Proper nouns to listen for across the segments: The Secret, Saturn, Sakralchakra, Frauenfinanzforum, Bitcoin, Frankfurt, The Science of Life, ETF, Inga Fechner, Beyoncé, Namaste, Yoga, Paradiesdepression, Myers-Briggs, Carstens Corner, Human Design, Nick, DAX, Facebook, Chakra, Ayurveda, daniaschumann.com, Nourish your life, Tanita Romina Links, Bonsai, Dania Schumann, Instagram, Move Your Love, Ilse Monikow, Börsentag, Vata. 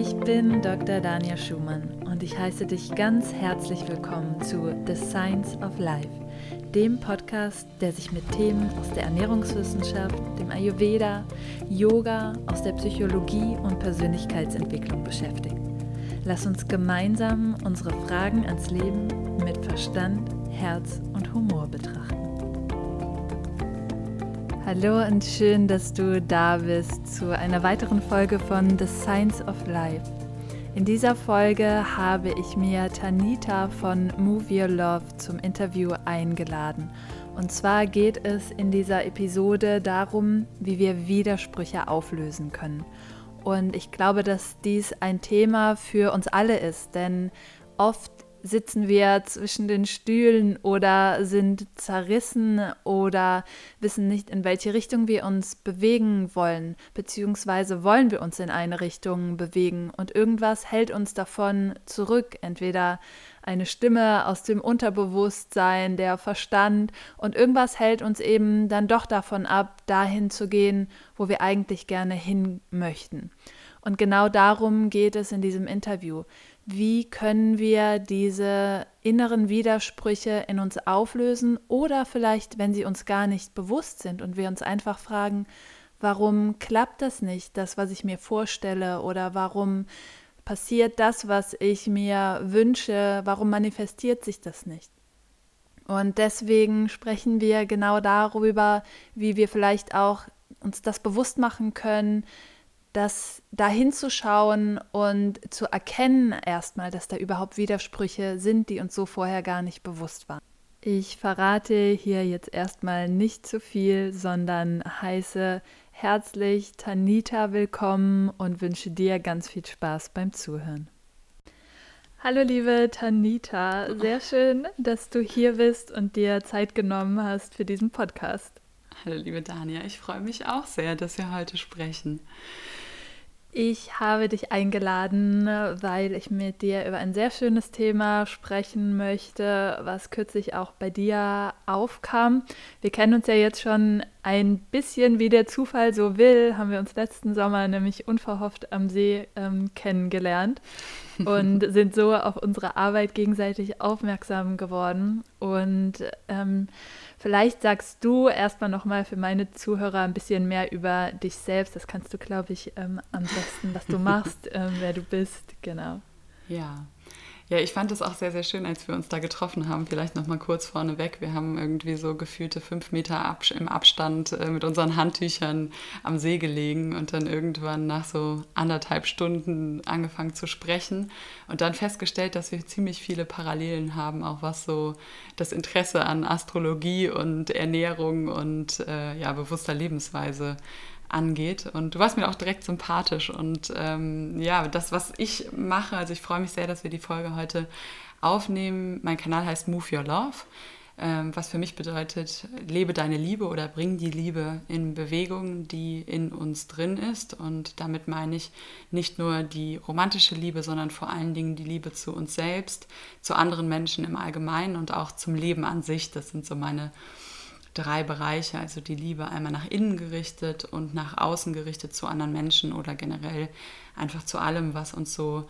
Ich bin Dr. Dania Schumann und ich heiße dich ganz herzlich willkommen zu The Science of Life, dem Podcast, der sich mit Themen aus der Ernährungswissenschaft, dem Ayurveda, Yoga, aus der Psychologie und Persönlichkeitsentwicklung beschäftigt. Lass uns gemeinsam unsere Fragen ans Leben mit Verstand, Herz und Humor betrachten. Hallo und schön, dass du da bist zu einer weiteren Folge von The Science of Life. In dieser Folge habe ich mir Tanita von Move Your Love zum Interview eingeladen. Und zwar geht es in dieser Episode darum, wie wir Widersprüche auflösen können. Und ich glaube, dass dies ein Thema für uns alle ist, denn oft sitzen wir zwischen den Stühlen oder sind zerrissen oder wissen nicht, in welche Richtung wir uns bewegen wollen, beziehungsweise wollen wir uns in eine Richtung bewegen und irgendwas hält uns davon zurück, entweder eine Stimme aus dem Unterbewusstsein, der Verstand, und irgendwas hält uns eben dann doch davon ab, dahin zu gehen, wo wir eigentlich gerne hin möchten. Und genau darum geht es in diesem Interview. Wie können wir diese inneren Widersprüche in uns auflösen oder vielleicht, wenn sie uns gar nicht bewusst sind und wir uns einfach fragen, warum klappt das nicht, das, was ich mir vorstelle, oder warum passiert das, was ich mir wünsche, warum manifestiert sich das nicht? Und deswegen sprechen wir genau darüber, wie wir vielleicht auch uns das bewusst machen können, dass da hinzuschauen und zu erkennen erstmal, dass da überhaupt Widersprüche sind, die uns so vorher gar nicht bewusst waren. Ich verrate hier jetzt erstmal nicht zu viel, sondern heiße herzlich Tanita willkommen und wünsche dir ganz viel Spaß beim Zuhören. Hallo liebe Tanita, sehr schön, dass du hier bist und dir Zeit genommen hast für diesen Podcast. Hallo liebe Dania, ich freue mich auch sehr, dass wir heute sprechen. Ich habe dich eingeladen, weil ich mit dir über ein sehr schönes Thema sprechen möchte, was kürzlich auch bei dir aufkam. Wir kennen uns ja jetzt schon ein bisschen, wie der Zufall so will, haben wir uns letzten Sommer nämlich unverhofft am See kennengelernt und sind so auf unsere Arbeit gegenseitig aufmerksam geworden. Und vielleicht sagst du erstmal nochmal für meine Zuhörer ein bisschen mehr über dich selbst. Das kannst du, glaube ich, am besten, was du machst, wer du bist, genau. Ja, ich fand es auch sehr, sehr schön, als wir uns da getroffen haben. Vielleicht nochmal kurz vorneweg. Wir haben irgendwie so gefühlte 5 Meter im Abstand mit unseren Handtüchern am See gelegen und dann irgendwann nach so 1,5 Stunden angefangen zu sprechen und dann festgestellt, dass wir ziemlich viele Parallelen haben, auch was so das Interesse an Astrologie und Ernährung und bewusster Lebensweise angeht. Und du warst mir auch direkt sympathisch und das, was ich mache, also ich freue mich sehr, dass wir die Folge heute aufnehmen. Mein Kanal heißt Move Your Love, was für mich bedeutet, lebe deine Liebe oder bring die Liebe in Bewegung, die in uns drin ist, und damit meine ich nicht nur die romantische Liebe, sondern vor allen Dingen die Liebe zu uns selbst, zu anderen Menschen im Allgemeinen und auch zum Leben an sich. Das sind so meine 3 Bereiche, also die Liebe einmal nach innen gerichtet und nach außen gerichtet zu anderen Menschen oder generell einfach zu allem, was uns so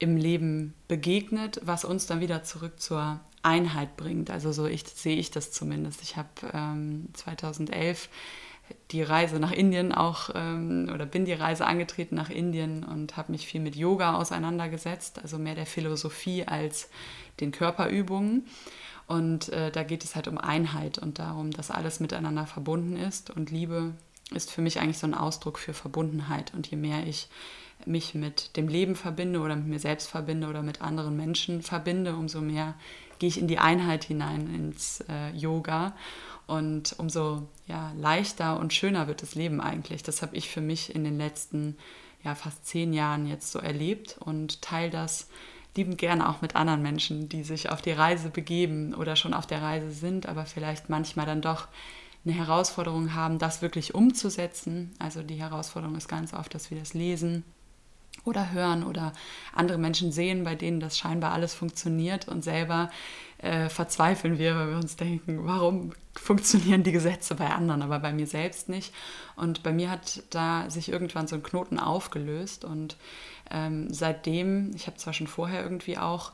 im Leben begegnet, was uns dann wieder zurück zur Einheit bringt. Also sehe ich das zumindest. Ich habe 2011 die Reise nach Indien bin die Reise angetreten nach Indien und habe mich viel mit Yoga auseinandergesetzt, also mehr der Philosophie als den Körperübungen. Und da geht es halt um Einheit und darum, dass alles miteinander verbunden ist. Und Liebe ist für mich eigentlich so ein Ausdruck für Verbundenheit. Und je mehr ich mich mit dem Leben verbinde oder mit mir selbst verbinde oder mit anderen Menschen verbinde, umso mehr gehe ich in die Einheit hinein, ins Yoga. Und umso leichter und schöner wird das Leben eigentlich. Das habe ich für mich in den letzten fast 10 Jahren jetzt so erlebt und teile das liebend gerne auch mit anderen Menschen, die sich auf die Reise begeben oder schon auf der Reise sind, aber vielleicht manchmal dann doch eine Herausforderung haben, das wirklich umzusetzen. Also die Herausforderung ist ganz oft, dass wir das lesen oder hören oder andere Menschen sehen, bei denen das scheinbar alles funktioniert, und selber verzweifeln wir, weil wir uns denken, warum funktionieren die Gesetze bei anderen, aber bei mir selbst nicht. Und bei mir hat da sich irgendwann so ein Knoten aufgelöst, und seitdem, ich habe zwar schon vorher irgendwie auch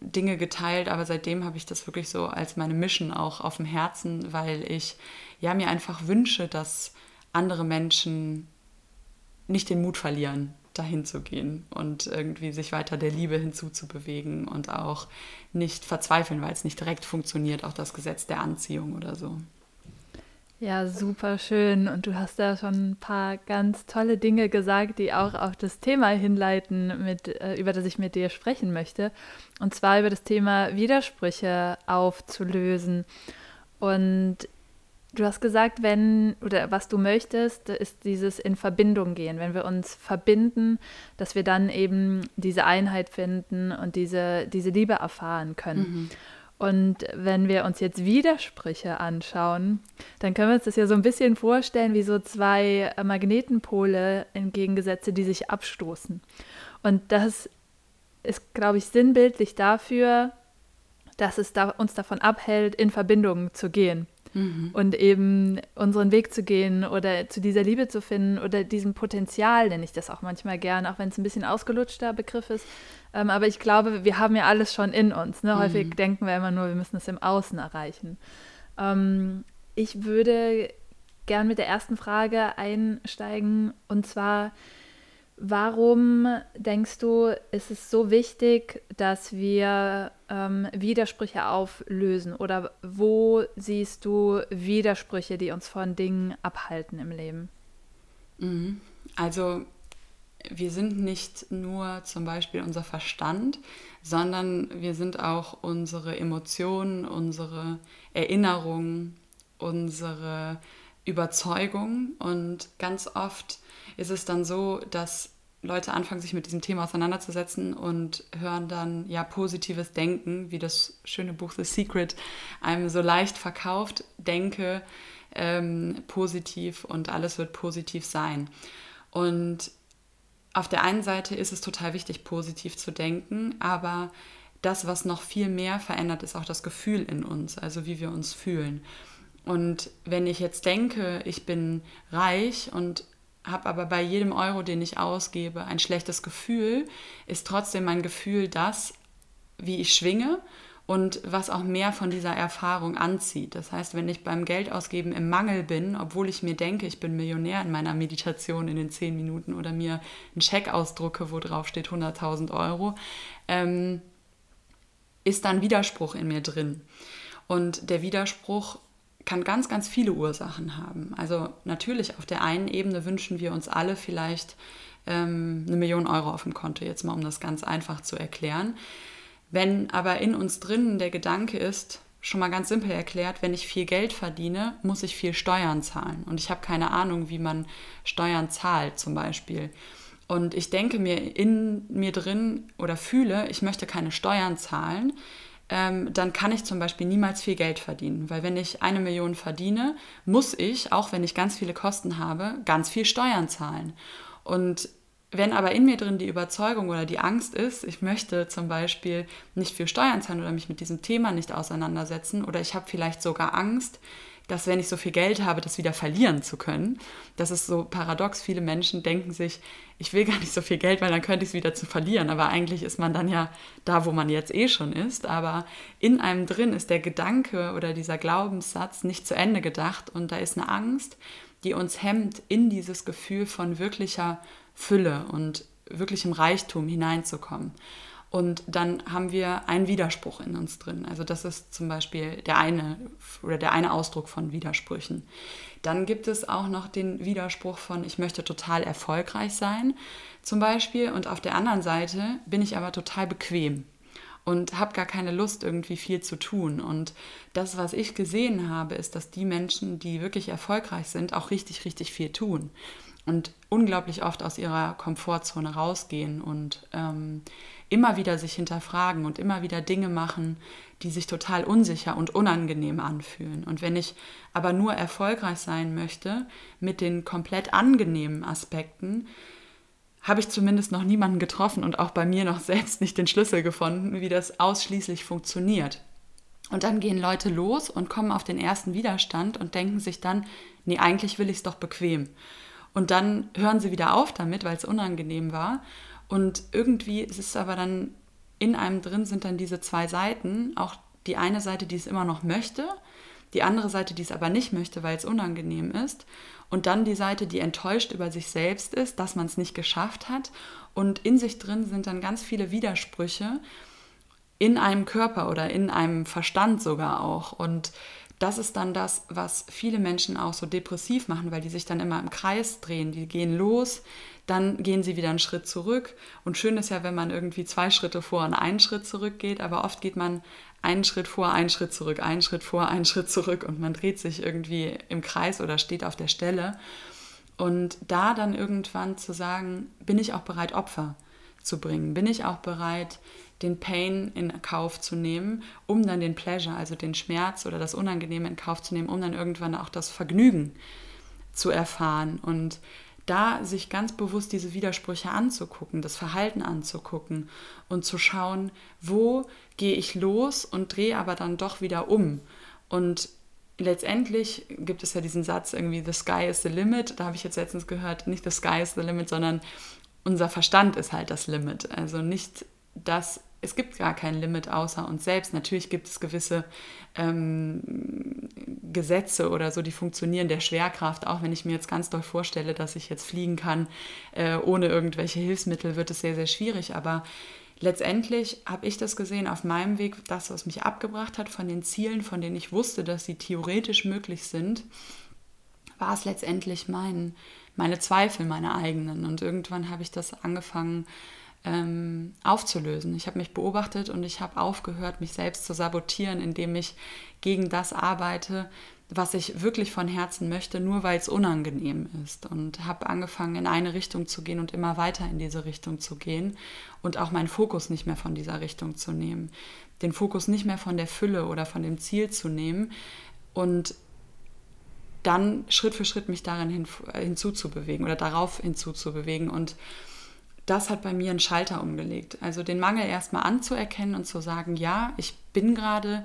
Dinge geteilt, aber seitdem habe ich das wirklich so als meine Mission auch auf dem Herzen, weil ich ja mir einfach wünsche, dass andere Menschen nicht den Mut verlieren, dahin zu gehen und irgendwie sich weiter der Liebe hinzuzubewegen und auch nicht verzweifeln, weil es nicht direkt funktioniert, auch das Gesetz der Anziehung oder so. Ja, super schön. Und du hast da schon ein paar ganz tolle Dinge gesagt, die auch auf das Thema hinleiten, über das ich mit dir sprechen möchte. Und zwar über das Thema Widersprüche aufzulösen. Und du hast gesagt, was du möchtest, ist dieses in Verbindung gehen. Wenn wir uns verbinden, dass wir dann eben diese Einheit finden und diese Liebe erfahren können. Mhm. Und wenn wir uns jetzt Widersprüche anschauen, dann können wir uns das ja so ein bisschen vorstellen wie so zwei Magnetenpole in Gegensätze, die sich abstoßen. Und das ist, glaube ich, sinnbildlich dafür, dass es uns davon abhält, in Verbindung zu gehen. Mhm. Und eben unseren Weg zu gehen oder zu dieser Liebe zu finden oder diesem Potenzial, nenne ich das auch manchmal gern, auch wenn es ein bisschen ausgelutschter Begriff ist. Aber ich glaube, wir haben ja alles schon in uns. Ne? Mhm. Häufig denken wir immer nur, wir müssen es im Außen erreichen. Ich würde gern mit der ersten Frage einsteigen, und zwar: Warum denkst du, ist es so wichtig, dass wir Widersprüche auflösen? Oder wo siehst du Widersprüche, die uns von Dingen abhalten im Leben? Also wir sind nicht nur zum Beispiel unser Verstand, sondern wir sind auch unsere Emotionen, unsere Erinnerungen, unsere Überzeugungen. Und ganz oft ist es dann so, dass Leute anfangen, sich mit diesem Thema auseinanderzusetzen und hören dann, ja, positives Denken, wie das schöne Buch The Secret einem so leicht verkauft: denke positiv und alles wird positiv sein. Und auf der einen Seite ist es total wichtig, positiv zu denken, aber das, was noch viel mehr verändert, ist auch das Gefühl in uns, also wie wir uns fühlen. Und wenn ich jetzt denke, ich bin reich und habe aber bei jedem Euro, den ich ausgebe, ein schlechtes Gefühl, ist trotzdem mein Gefühl das, wie ich schwinge und was auch mehr von dieser Erfahrung anzieht. Das heißt, wenn ich beim Geldausgeben im Mangel bin, obwohl ich mir denke, ich bin Millionär in meiner Meditation in den 10 Minuten oder mir einen Scheck ausdrucke, wo drauf steht 100.000 Euro, ist da ein Widerspruch in mir drin. Und der Widerspruch kann ganz, ganz viele Ursachen haben. Also natürlich, auf der einen Ebene wünschen wir uns alle vielleicht 1 Million Euro auf dem Konto, jetzt mal um das ganz einfach zu erklären. Wenn aber in uns drinnen der Gedanke ist, schon mal ganz simpel erklärt, wenn ich viel Geld verdiene, muss ich viel Steuern zahlen. Und ich habe keine Ahnung, wie man Steuern zahlt zum Beispiel. Und ich denke mir in mir drin oder fühle, ich möchte keine Steuern zahlen, dann kann ich zum Beispiel niemals viel Geld verdienen. Weil wenn ich 1 Million verdiene, muss ich, auch wenn ich ganz viele Kosten habe, ganz viel Steuern zahlen. Und wenn aber in mir drin die Überzeugung oder die Angst ist, ich möchte zum Beispiel nicht viel Steuern zahlen oder mich mit diesem Thema nicht auseinandersetzen, oder ich habe vielleicht sogar Angst, dass, wenn ich so viel Geld habe, das wieder verlieren zu können. Das ist so paradox. Viele Menschen denken sich, ich will gar nicht so viel Geld, weil dann könnte ich es wieder zu verlieren. Aber eigentlich ist man dann ja da, wo man jetzt eh schon ist. Aber in einem drin ist der Gedanke oder dieser Glaubenssatz nicht zu Ende gedacht. Und da ist eine Angst, die uns hemmt, in dieses Gefühl von wirklicher Fülle und wirklichem Reichtum hineinzukommen. Und dann haben wir einen Widerspruch in uns drin. Also das ist zum Beispiel der eine Ausdruck von Widersprüchen. Dann gibt es auch noch den Widerspruch von, ich möchte total erfolgreich sein zum Beispiel. Und auf der anderen Seite bin ich aber total bequem und habe gar keine Lust, irgendwie viel zu tun. Und das, was ich gesehen habe, ist, dass die Menschen, die wirklich erfolgreich sind, auch richtig, richtig viel tun. Und unglaublich oft aus ihrer Komfortzone rausgehen und immer wieder sich hinterfragen und immer wieder Dinge machen, die sich total unsicher und unangenehm anfühlen. Und wenn ich aber nur erfolgreich sein möchte mit den komplett angenehmen Aspekten, habe ich zumindest noch niemanden getroffen und auch bei mir noch selbst nicht den Schlüssel gefunden, wie das ausschließlich funktioniert. Und dann gehen Leute los und kommen auf den ersten Widerstand und denken sich dann, nee, eigentlich will ich es doch bequem. Und dann hören sie wieder auf damit, weil es unangenehm war. Und irgendwie ist es aber dann, in einem drin sind dann diese zwei Seiten, auch die eine Seite, die es immer noch möchte, die andere Seite, die es aber nicht möchte, weil es unangenehm ist. Und dann die Seite, die enttäuscht über sich selbst ist, dass man es nicht geschafft hat. Und in sich drin sind dann ganz viele Widersprüche in einem Körper oder in einem Verstand sogar auch. Und das ist dann das, was viele Menschen auch so depressiv machen, weil die sich dann immer im Kreis drehen. Die gehen los, dann gehen sie wieder einen Schritt zurück. Und schön ist ja, wenn man irgendwie 2 Schritte vor und einen Schritt zurück geht, aber oft geht man einen Schritt vor, einen Schritt zurück, einen Schritt vor, einen Schritt zurück und man dreht sich irgendwie im Kreis oder steht auf der Stelle. Und da dann irgendwann zu sagen, bin ich auch bereit, Opfer zu bringen? Bin ich auch bereit, den Pain in Kauf zu nehmen, um dann den Pleasure, also den Schmerz oder das Unangenehme in Kauf zu nehmen, um dann irgendwann auch das Vergnügen zu erfahren. Und da sich ganz bewusst diese Widersprüche anzugucken, das Verhalten anzugucken und zu schauen, wo gehe ich los und drehe aber dann doch wieder um. Und letztendlich gibt es ja diesen Satz irgendwie, the sky is the limit. Da habe ich jetzt letztens gehört, nicht the sky is the limit, sondern unser Verstand ist halt das Limit. Also nicht das, es gibt gar kein Limit außer uns selbst. Natürlich gibt es gewisse Gesetze oder so, die funktionieren, der Schwerkraft. Auch wenn ich mir jetzt ganz doll vorstelle, dass ich jetzt fliegen kann, ohne irgendwelche Hilfsmittel, wird es sehr, sehr schwierig. Aber letztendlich habe ich das gesehen auf meinem Weg, das, was mich abgebracht hat von den Zielen, von denen ich wusste, dass sie theoretisch möglich sind, war es letztendlich meine Zweifel, meine eigenen. Und irgendwann habe ich das angefangen aufzulösen. Ich habe mich beobachtet und ich habe aufgehört, mich selbst zu sabotieren, indem ich gegen das arbeite, was ich wirklich von Herzen möchte, nur weil es unangenehm ist. Und habe angefangen, in eine Richtung zu gehen und immer weiter in diese Richtung zu gehen und auch meinen Fokus nicht mehr von dieser Richtung zu nehmen. Den Fokus nicht mehr von der Fülle oder von dem Ziel zu nehmen und dann Schritt für Schritt mich darin hinzuzubewegen oder darauf hinzuzubewegen. Und das hat bei mir einen Schalter umgelegt. Also den Mangel erstmal anzuerkennen und zu sagen, ja, ich bin gerade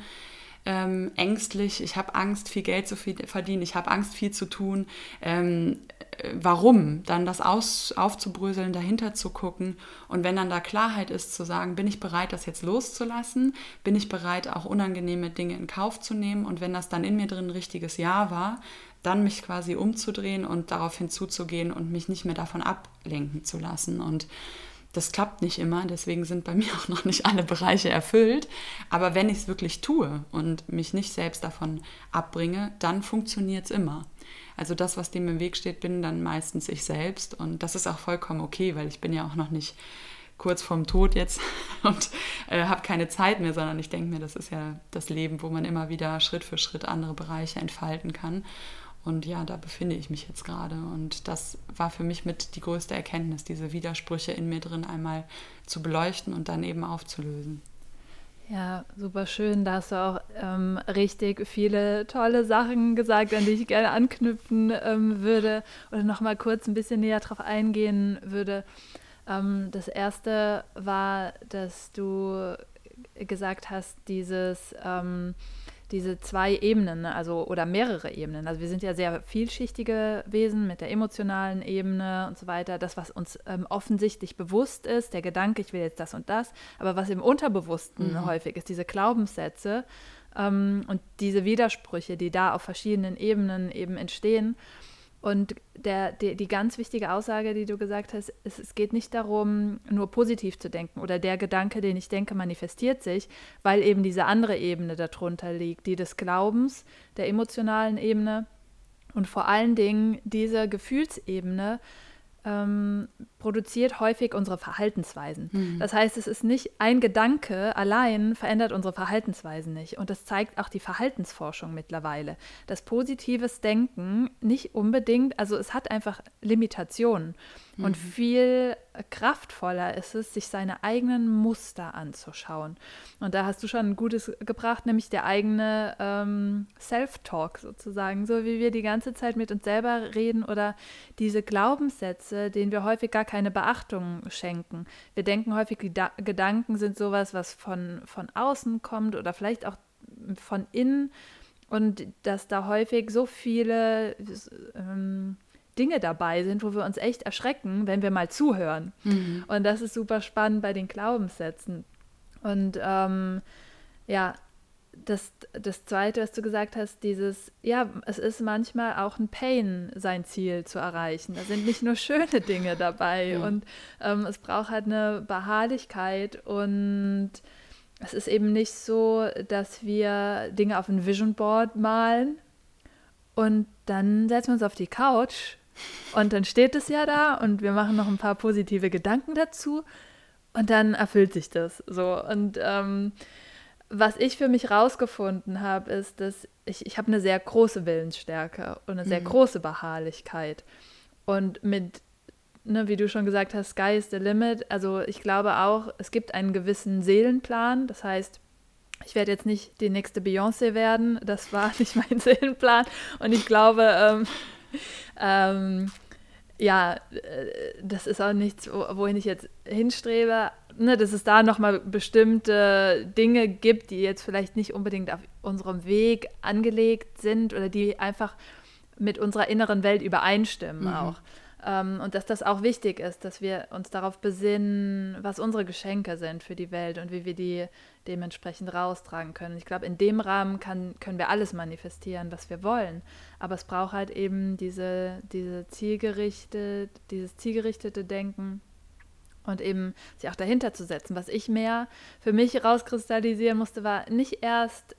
ängstlich, ich habe Angst, viel Geld zu verdienen, ich habe Angst, viel zu tun. Warum? Dann das aufzubröseln, dahinter zu gucken. Und wenn dann da Klarheit ist, zu sagen, bin ich bereit, das jetzt loszulassen? Bin ich bereit, auch unangenehme Dinge in Kauf zu nehmen? Und wenn das dann in mir drin ein richtiges Ja war, dann mich quasi umzudrehen und darauf hinzuzugehen und mich nicht mehr davon ablenken zu lassen. Und das klappt nicht immer, deswegen sind bei mir auch noch nicht alle Bereiche erfüllt. Aber wenn ich es wirklich tue und mich nicht selbst davon abbringe, dann funktioniert es immer. Also das, was dem im Weg steht, bin dann meistens ich selbst. Und das ist auch vollkommen okay, weil ich bin ja auch noch nicht kurz vorm Tod jetzt und habe keine Zeit mehr, sondern ich denke mir, das ist ja das Leben, wo man immer wieder Schritt für Schritt andere Bereiche entfalten kann. Und ja, da befinde ich mich jetzt gerade. Und das war für mich mit die größte Erkenntnis, diese Widersprüche in mir drin einmal zu beleuchten und dann eben aufzulösen. Ja, super schön. Da hast du auch richtig viele tolle Sachen gesagt, an die ich gerne anknüpfen würde oder nochmal kurz ein bisschen näher drauf eingehen würde. Das erste war, dass du gesagt hast, diese 2 Ebenen, also oder mehrere Ebenen. Also wir sind ja sehr vielschichtige Wesen mit der emotionalen Ebene und so weiter. Das, was uns offensichtlich bewusst ist, der Gedanke, ich will jetzt das und das, aber was im Unterbewussten häufig ist, diese Glaubenssätze und diese Widersprüche, die da auf verschiedenen Ebenen eben entstehen. Und die ganz wichtige Aussage, die du gesagt hast, ist, es geht nicht darum, nur positiv zu denken oder der Gedanke, den ich denke, manifestiert sich, weil eben diese andere Ebene darunter liegt, die des Glaubens, der emotionalen Ebene und vor allen Dingen diese Gefühlsebene produziert häufig unsere Verhaltensweisen. Das heißt, es ist nicht ein Gedanke allein verändert unsere Verhaltensweisen nicht. Und das zeigt auch die Verhaltensforschung mittlerweile. Das positives Denken nicht unbedingt, also es hat einfach Limitationen. Und viel kraftvoller ist es, sich seine eigenen Muster anzuschauen. Und da hast du schon ein gutes gebracht, nämlich der eigene Self-Talk sozusagen, so wie wir die ganze Zeit mit uns selber reden oder diese Glaubenssätze, denen wir häufig gar keine Beachtung schenken. Wir denken häufig, die Gedanken sind sowas, was von außen kommt oder vielleicht auch von innen und dass da häufig so viele Dinge dabei sind, wo wir uns echt erschrecken, wenn wir mal zuhören. Mhm. Und das ist super spannend bei den Glaubenssätzen. Und das Zweite, was du gesagt hast, dieses, ja, es ist manchmal auch ein Pain, sein Ziel zu erreichen. Da sind nicht nur schöne Dinge dabei. Ja. Und es braucht halt eine Beharrlichkeit und es ist eben nicht so, dass wir Dinge auf ein Vision Board malen und dann setzen wir uns auf die Couch und dann steht es ja da und wir machen noch ein paar positive Gedanken dazu und dann erfüllt sich das so. Und was ich für mich rausgefunden habe, ist, dass ich habe eine sehr große Willensstärke und eine sehr große Beharrlichkeit und mit, wie du schon gesagt hast, Sky is the limit. Also ich glaube auch, es gibt einen gewissen Seelenplan. Das heißt, ich werde jetzt nicht die nächste Beyoncé werden. Das war nicht mein Seelenplan. Und ich glaube, das ist auch nichts, wohin ich jetzt hinstrebe. Dass es da nochmal bestimmte Dinge gibt, die jetzt vielleicht nicht unbedingt auf unserem Weg angelegt sind oder die einfach mit unserer inneren Welt übereinstimmen auch. Und dass das auch wichtig ist, dass wir uns darauf besinnen, was unsere Geschenke sind für die Welt und wie wir die dementsprechend raustragen können. Ich glaube, in dem Rahmen können wir alles manifestieren, was wir wollen. Aber es braucht halt eben dieses zielgerichtete Denken und eben sich auch dahinter zu setzen. Was ich mehr für mich rauskristallisieren musste, war nicht erst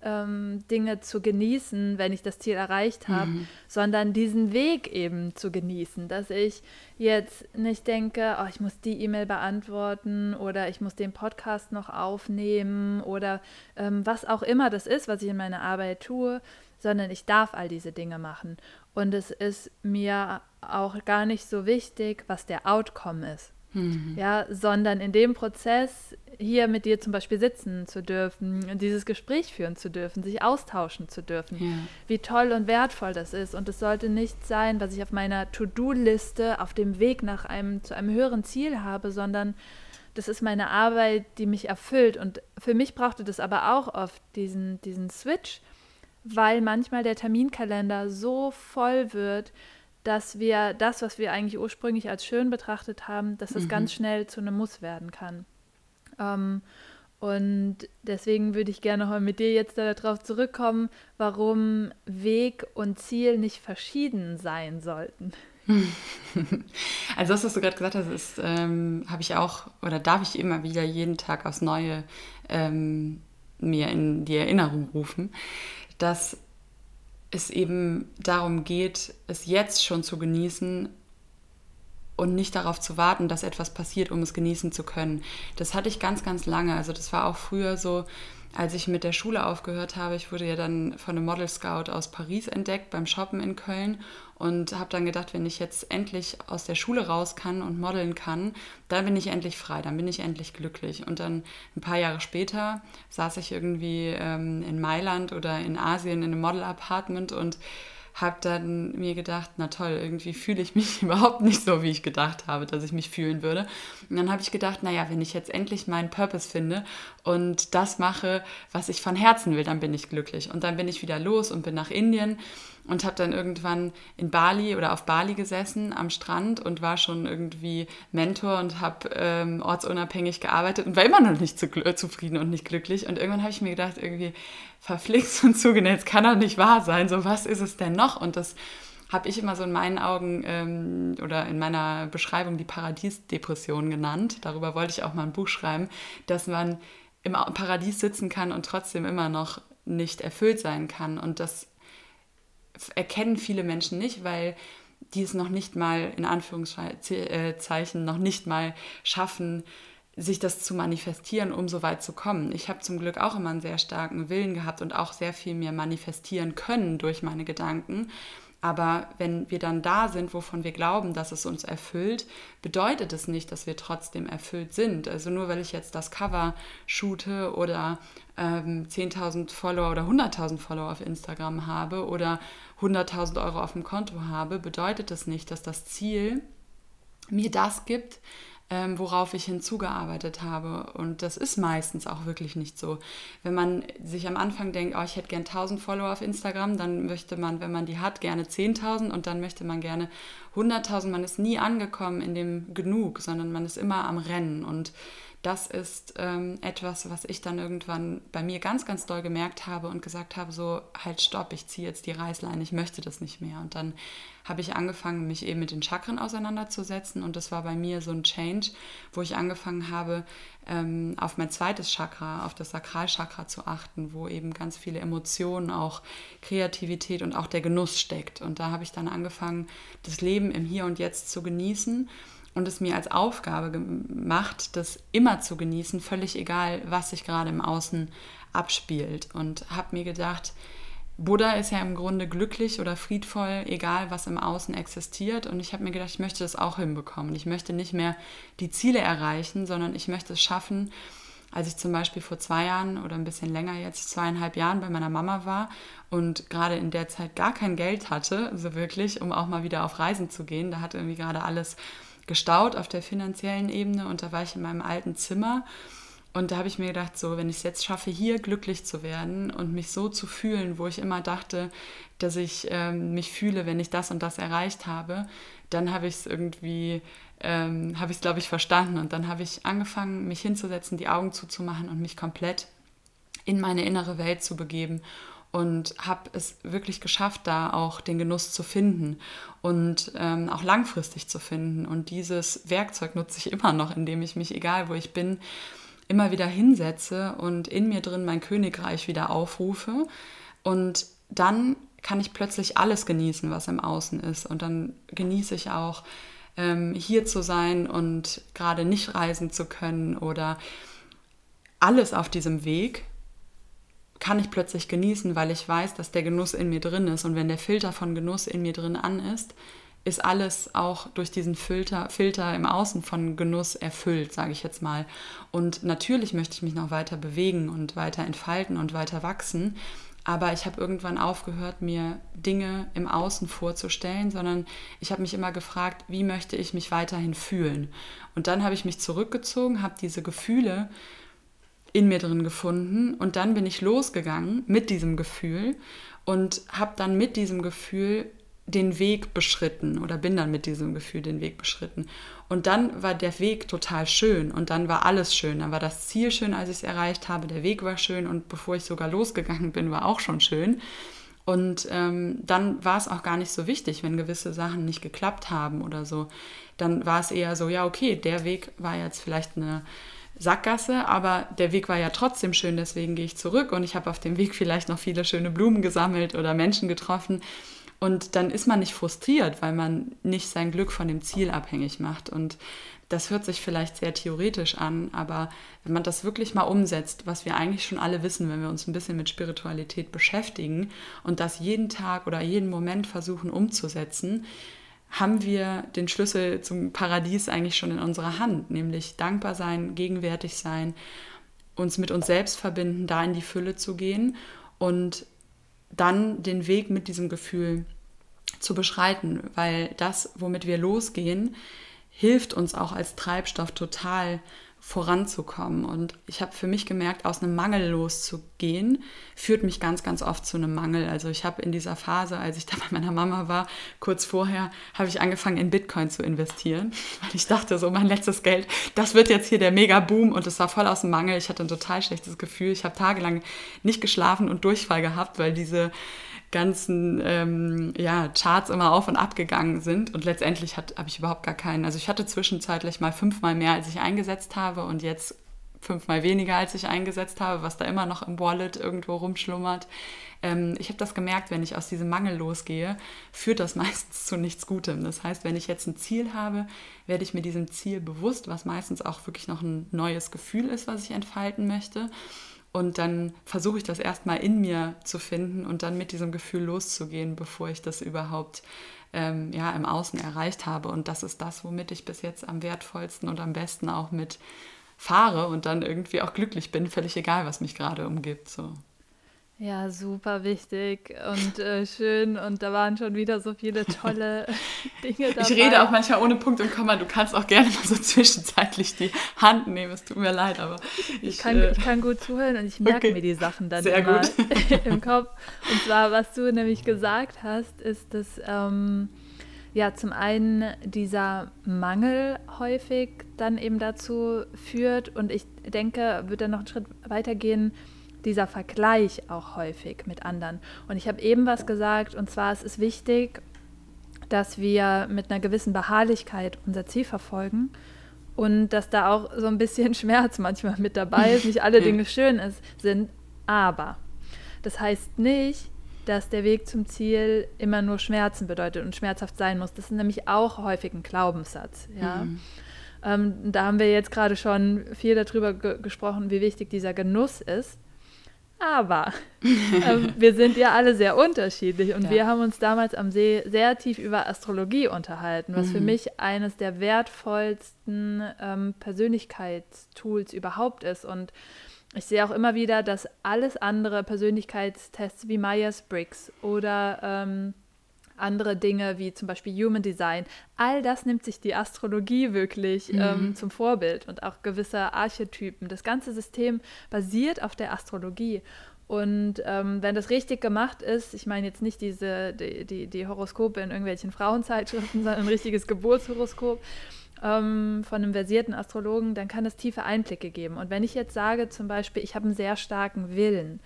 Dinge zu genießen, wenn ich das Ziel erreicht habe, sondern diesen Weg eben zu genießen, dass ich jetzt nicht denke, oh, ich muss die E-Mail beantworten oder ich muss den Podcast noch aufnehmen oder was auch immer das ist, was ich in meiner Arbeit tue, sondern ich darf all diese Dinge machen. Und es ist mir auch gar nicht so wichtig, was der Outcome ist. Ja, sondern in dem Prozess hier mit dir zum Beispiel sitzen zu dürfen, dieses Gespräch führen zu dürfen, sich austauschen zu dürfen, wie toll und wertvoll das ist. Und es sollte nicht sein, was ich auf meiner To-Do-Liste auf dem Weg nach zu einem höheren Ziel habe, sondern das ist meine Arbeit, die mich erfüllt. Und für mich brauchte das aber auch oft diesen Switch, weil manchmal der Terminkalender so voll wird, dass wir das, was wir eigentlich ursprünglich als schön betrachtet haben, dass das ganz schnell zu einem Muss werden kann. Und deswegen würde ich gerne heute mit dir jetzt darauf zurückkommen, warum Weg und Ziel nicht verschieden sein sollten. Also das, was du gerade gesagt hast, ist, habe ich auch oder darf ich immer wieder jeden Tag aufs Neue mir in die Erinnerung rufen, dass es eben darum geht, es jetzt schon zu genießen und nicht darauf zu warten, dass etwas passiert, um es genießen zu können. Das hatte ich ganz, ganz lange. Also das war auch früher so, als ich mit der Schule aufgehört habe. Ich wurde ja dann von einem Model Scout aus Paris entdeckt beim Shoppen in Köln und habe dann gedacht, wenn ich jetzt endlich aus der Schule raus kann und modeln kann, dann bin ich endlich frei, dann bin ich endlich glücklich. Und dann ein paar Jahre später saß ich irgendwie in Mailand oder in Asien in einem Model-Apartment und habe dann mir gedacht, na toll, irgendwie fühle ich mich überhaupt nicht so, wie ich gedacht habe, dass ich mich fühlen würde. Und dann habe ich gedacht, naja, wenn ich jetzt endlich meinen Purpose finde und das mache, was ich von Herzen will, dann bin ich glücklich. Und dann bin ich wieder los und bin nach Indien und habe dann irgendwann in Bali oder auf Bali gesessen am Strand und war schon irgendwie Mentor und habe ortsunabhängig gearbeitet und war immer noch nicht zufrieden und nicht glücklich. Und irgendwann habe ich mir gedacht, irgendwie verflixt und zugenäht, kann doch nicht wahr sein. So, was ist es denn noch? Und das habe ich immer so in meinen Augen oder in meiner Beschreibung die Paradiesdepression genannt. Darüber wollte ich auch mal ein Buch schreiben, dass man im Paradies sitzen kann und trotzdem immer noch nicht erfüllt sein kann. Und das erkennen viele Menschen nicht, weil die es noch nicht mal, in Anführungszeichen, noch nicht mal schaffen, sich das zu manifestieren, um so weit zu kommen. Ich habe zum Glück auch immer einen sehr starken Willen gehabt und auch sehr viel mehr manifestieren können durch meine Gedanken. Aber wenn wir dann da sind, wovon wir glauben, dass es uns erfüllt, bedeutet es nicht, dass wir trotzdem erfüllt sind. Also nur weil ich jetzt das Cover shoote oder 10.000 Follower oder 100.000 Follower auf Instagram habe oder 100.000 Euro auf dem Konto habe, bedeutet das nicht, dass das Ziel mir das gibt, worauf ich hinzugearbeitet habe. Und das ist meistens auch wirklich nicht so. Wenn man sich am Anfang denkt, oh, ich hätte gern 1.000 Follower auf Instagram, dann möchte man, wenn man die hat, gerne 10.000 und dann möchte man gerne 100.000. Man ist nie angekommen in dem Genug, sondern man ist immer am Rennen. Und das ist etwas, was ich dann irgendwann bei mir ganz, ganz doll gemerkt habe und gesagt habe, so, halt, stopp, ich ziehe jetzt die Reißleine, ich möchte das nicht mehr. Und dann habe ich angefangen, mich eben mit den Chakren auseinanderzusetzen. Und das war bei mir so ein Change, wo ich angefangen habe, auf mein zweites Chakra, auf das Sakralchakra zu achten, wo eben ganz viele Emotionen, auch Kreativität und auch der Genuss steckt. Und da habe ich dann angefangen, das Leben im Hier und Jetzt zu genießen. Und es mir als Aufgabe gemacht, das immer zu genießen, völlig egal, was sich gerade im Außen abspielt. Und habe mir gedacht, Buddha ist ja im Grunde glücklich oder friedvoll, egal was im Außen existiert. Und ich habe mir gedacht, ich möchte das auch hinbekommen. Ich möchte nicht mehr die Ziele erreichen, sondern ich möchte es schaffen. Als ich zum Beispiel vor 2 Jahren oder ein bisschen länger jetzt, 2,5 Jahren bei meiner Mama war und gerade in der Zeit gar kein Geld hatte, so wirklich, um auch mal wieder auf Reisen zu gehen, da hat irgendwie gerade alles gestaut auf der finanziellen Ebene und da war ich in meinem alten Zimmer und da habe ich mir gedacht, so, wenn ich es jetzt schaffe, hier glücklich zu werden und mich so zu fühlen, wo ich immer dachte, dass ich mich fühle, wenn ich das und das erreicht habe, dann habe ich es irgendwie, glaube ich, verstanden und dann habe ich angefangen, mich hinzusetzen, die Augen zuzumachen und mich komplett in meine innere Welt zu begeben. Und habe es wirklich geschafft, da auch den Genuss zu finden und auch langfristig zu finden. Und dieses Werkzeug nutze ich immer noch, indem ich mich, egal wo ich bin, immer wieder hinsetze und in mir drin mein Königreich wieder aufrufe. Und dann kann ich plötzlich alles genießen, was im Außen ist. Und dann genieße ich auch, hier zu sein und gerade nicht reisen zu können oder alles auf diesem Weg. Kann ich plötzlich genießen, weil ich weiß, dass der Genuss in mir drin ist. Und wenn der Filter von Genuss in mir drin an ist, ist alles auch durch diesen Filter im Außen von Genuss erfüllt, sage ich jetzt mal. Und natürlich möchte ich mich noch weiter bewegen und weiter entfalten und weiter wachsen. Aber ich habe irgendwann aufgehört, mir Dinge im Außen vorzustellen, sondern ich habe mich immer gefragt, wie möchte ich mich weiterhin fühlen? Und dann habe ich mich zurückgezogen, habe diese Gefühle in mir drin gefunden und dann bin ich losgegangen mit diesem Gefühl und habe dann mit diesem Gefühl den Weg beschritten oder bin dann mit diesem Gefühl den Weg beschritten. Und dann war der Weg total schön und dann war alles schön. Dann war das Ziel schön, als ich es erreicht habe, der Weg war schön und bevor ich sogar losgegangen bin, war auch schon schön. Und dann war es auch gar nicht so wichtig, wenn gewisse Sachen nicht geklappt haben oder so. Dann war es eher so, ja okay, der Weg war jetzt vielleicht eine Sackgasse, aber der Weg war ja trotzdem schön, deswegen gehe ich zurück und ich habe auf dem Weg vielleicht noch viele schöne Blumen gesammelt oder Menschen getroffen und dann ist man nicht frustriert, weil man nicht sein Glück von dem Ziel abhängig macht und das hört sich vielleicht sehr theoretisch an, aber wenn man das wirklich mal umsetzt, was wir eigentlich schon alle wissen, wenn wir uns ein bisschen mit Spiritualität beschäftigen und das jeden Tag oder jeden Moment versuchen umzusetzen, haben wir den Schlüssel zum Paradies eigentlich schon in unserer Hand, nämlich dankbar sein, gegenwärtig sein, uns mit uns selbst verbinden, da in die Fülle zu gehen und dann den Weg mit diesem Gefühl zu beschreiten, weil das, womit wir losgehen, hilft uns auch als Treibstoff total voranzukommen. Und ich habe für mich gemerkt, aus einem Mangel loszugehen, führt mich ganz, ganz oft zu einem Mangel. Also ich habe in dieser Phase, als ich da bei meiner Mama war, kurz vorher, habe ich angefangen, in Bitcoin zu investieren, weil ich dachte, so mein letztes Geld, das wird jetzt hier der Mega-Boom und es war voll aus dem Mangel. Ich hatte ein total schlechtes Gefühl. Ich habe tagelang nicht geschlafen und Durchfall gehabt, weil diese ganzen Charts immer auf und ab gegangen sind und letztendlich habe ich überhaupt gar keinen, also ich hatte zwischenzeitlich mal 5-mal mehr, als ich eingesetzt habe und jetzt 5-mal weniger, als ich eingesetzt habe, was da immer noch im Wallet irgendwo rumschlummert. Ich habe das gemerkt, wenn ich aus diesem Mangel losgehe, führt das meistens zu nichts Gutem. Das heißt, wenn ich jetzt ein Ziel habe, werde ich mir diesem Ziel bewusst, was meistens auch wirklich noch ein neues Gefühl ist, was ich entfalten möchte. Und dann versuche ich das erstmal in mir zu finden und dann mit diesem Gefühl loszugehen, bevor ich das überhaupt im Außen erreicht habe. Und das ist das, womit ich bis jetzt am wertvollsten und am besten auch mit fahre und dann irgendwie auch glücklich bin, völlig egal, was mich gerade umgibt. So. Ja, super wichtig und schön. Und da waren schon wieder so viele tolle Dinge dabei. Ich rede auch manchmal ohne Punkt und Komma. Du kannst auch gerne mal so zwischenzeitlich die Hand nehmen. Es tut mir leid, aber ich kann gut zuhören und ich merke mir die Sachen dann immer im Kopf. Und zwar, was du nämlich gesagt hast, ist, dass zum einen dieser Mangel häufig dann eben dazu führt. Und ich denke, wird dann noch einen Schritt weitergehen, dieser Vergleich auch häufig mit anderen. Und ich habe eben was gesagt, und zwar, es ist wichtig, dass wir mit einer gewissen Beharrlichkeit unser Ziel verfolgen und dass da auch so ein bisschen Schmerz manchmal mit dabei ist, nicht alle Dinge schön sind, aber das heißt nicht, dass der Weg zum Ziel immer nur Schmerzen bedeutet und schmerzhaft sein muss. Das ist nämlich auch häufig ein Glaubenssatz, ja. Mhm. Da haben wir jetzt gerade schon viel darüber gesprochen, wie wichtig dieser Genuss ist. Aber wir sind ja alle sehr unterschiedlich und wir haben uns damals am See sehr tief über Astrologie unterhalten, was für mich eines der wertvollsten Persönlichkeitstools überhaupt ist. Und ich sehe auch immer wieder, dass alles andere Persönlichkeitstests wie Myers-Briggs oder andere Dinge wie zum Beispiel Human Design, all das nimmt sich die Astrologie wirklich zum Vorbild und auch gewisse Archetypen. Das ganze System basiert auf der Astrologie und wenn das richtig gemacht ist, ich meine jetzt nicht die Horoskope in irgendwelchen Frauenzeitschriften, sondern ein richtiges Geburtshoroskop von einem versierten Astrologen, dann kann das tiefe Einblicke geben. Und wenn ich jetzt sage zum Beispiel, ich habe einen sehr starken Willen,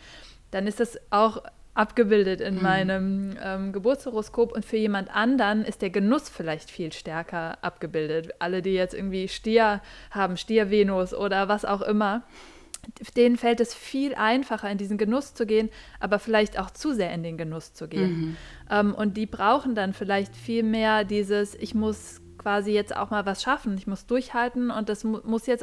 dann ist das auch abgebildet in meinem Geburtshoroskop und für jemand anderen ist der Genuss vielleicht viel stärker abgebildet. Alle, die jetzt irgendwie Stier haben, Stier-Venus oder was auch immer, denen fällt es viel einfacher, in diesen Genuss zu gehen, aber vielleicht auch zu sehr in den Genuss zu gehen. Und die brauchen dann vielleicht viel mehr dieses, ich muss quasi jetzt auch mal was schaffen, ich muss durchhalten und das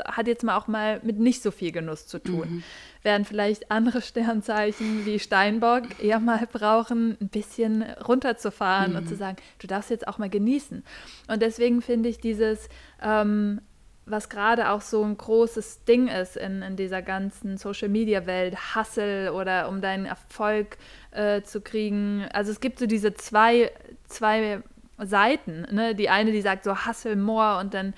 hat jetzt mal mit nicht so viel Genuss zu tun. Während vielleicht andere Sternzeichen wie Steinbock eher mal brauchen, ein bisschen runterzufahren und zu sagen, du darfst jetzt auch mal genießen. Und deswegen finde ich dieses, was gerade auch so ein großes Ding ist in dieser ganzen Social-Media-Welt, Hustle oder um deinen Erfolg zu kriegen. Also es gibt so diese zwei Seiten, ne? Die eine, die sagt so hustle more und dann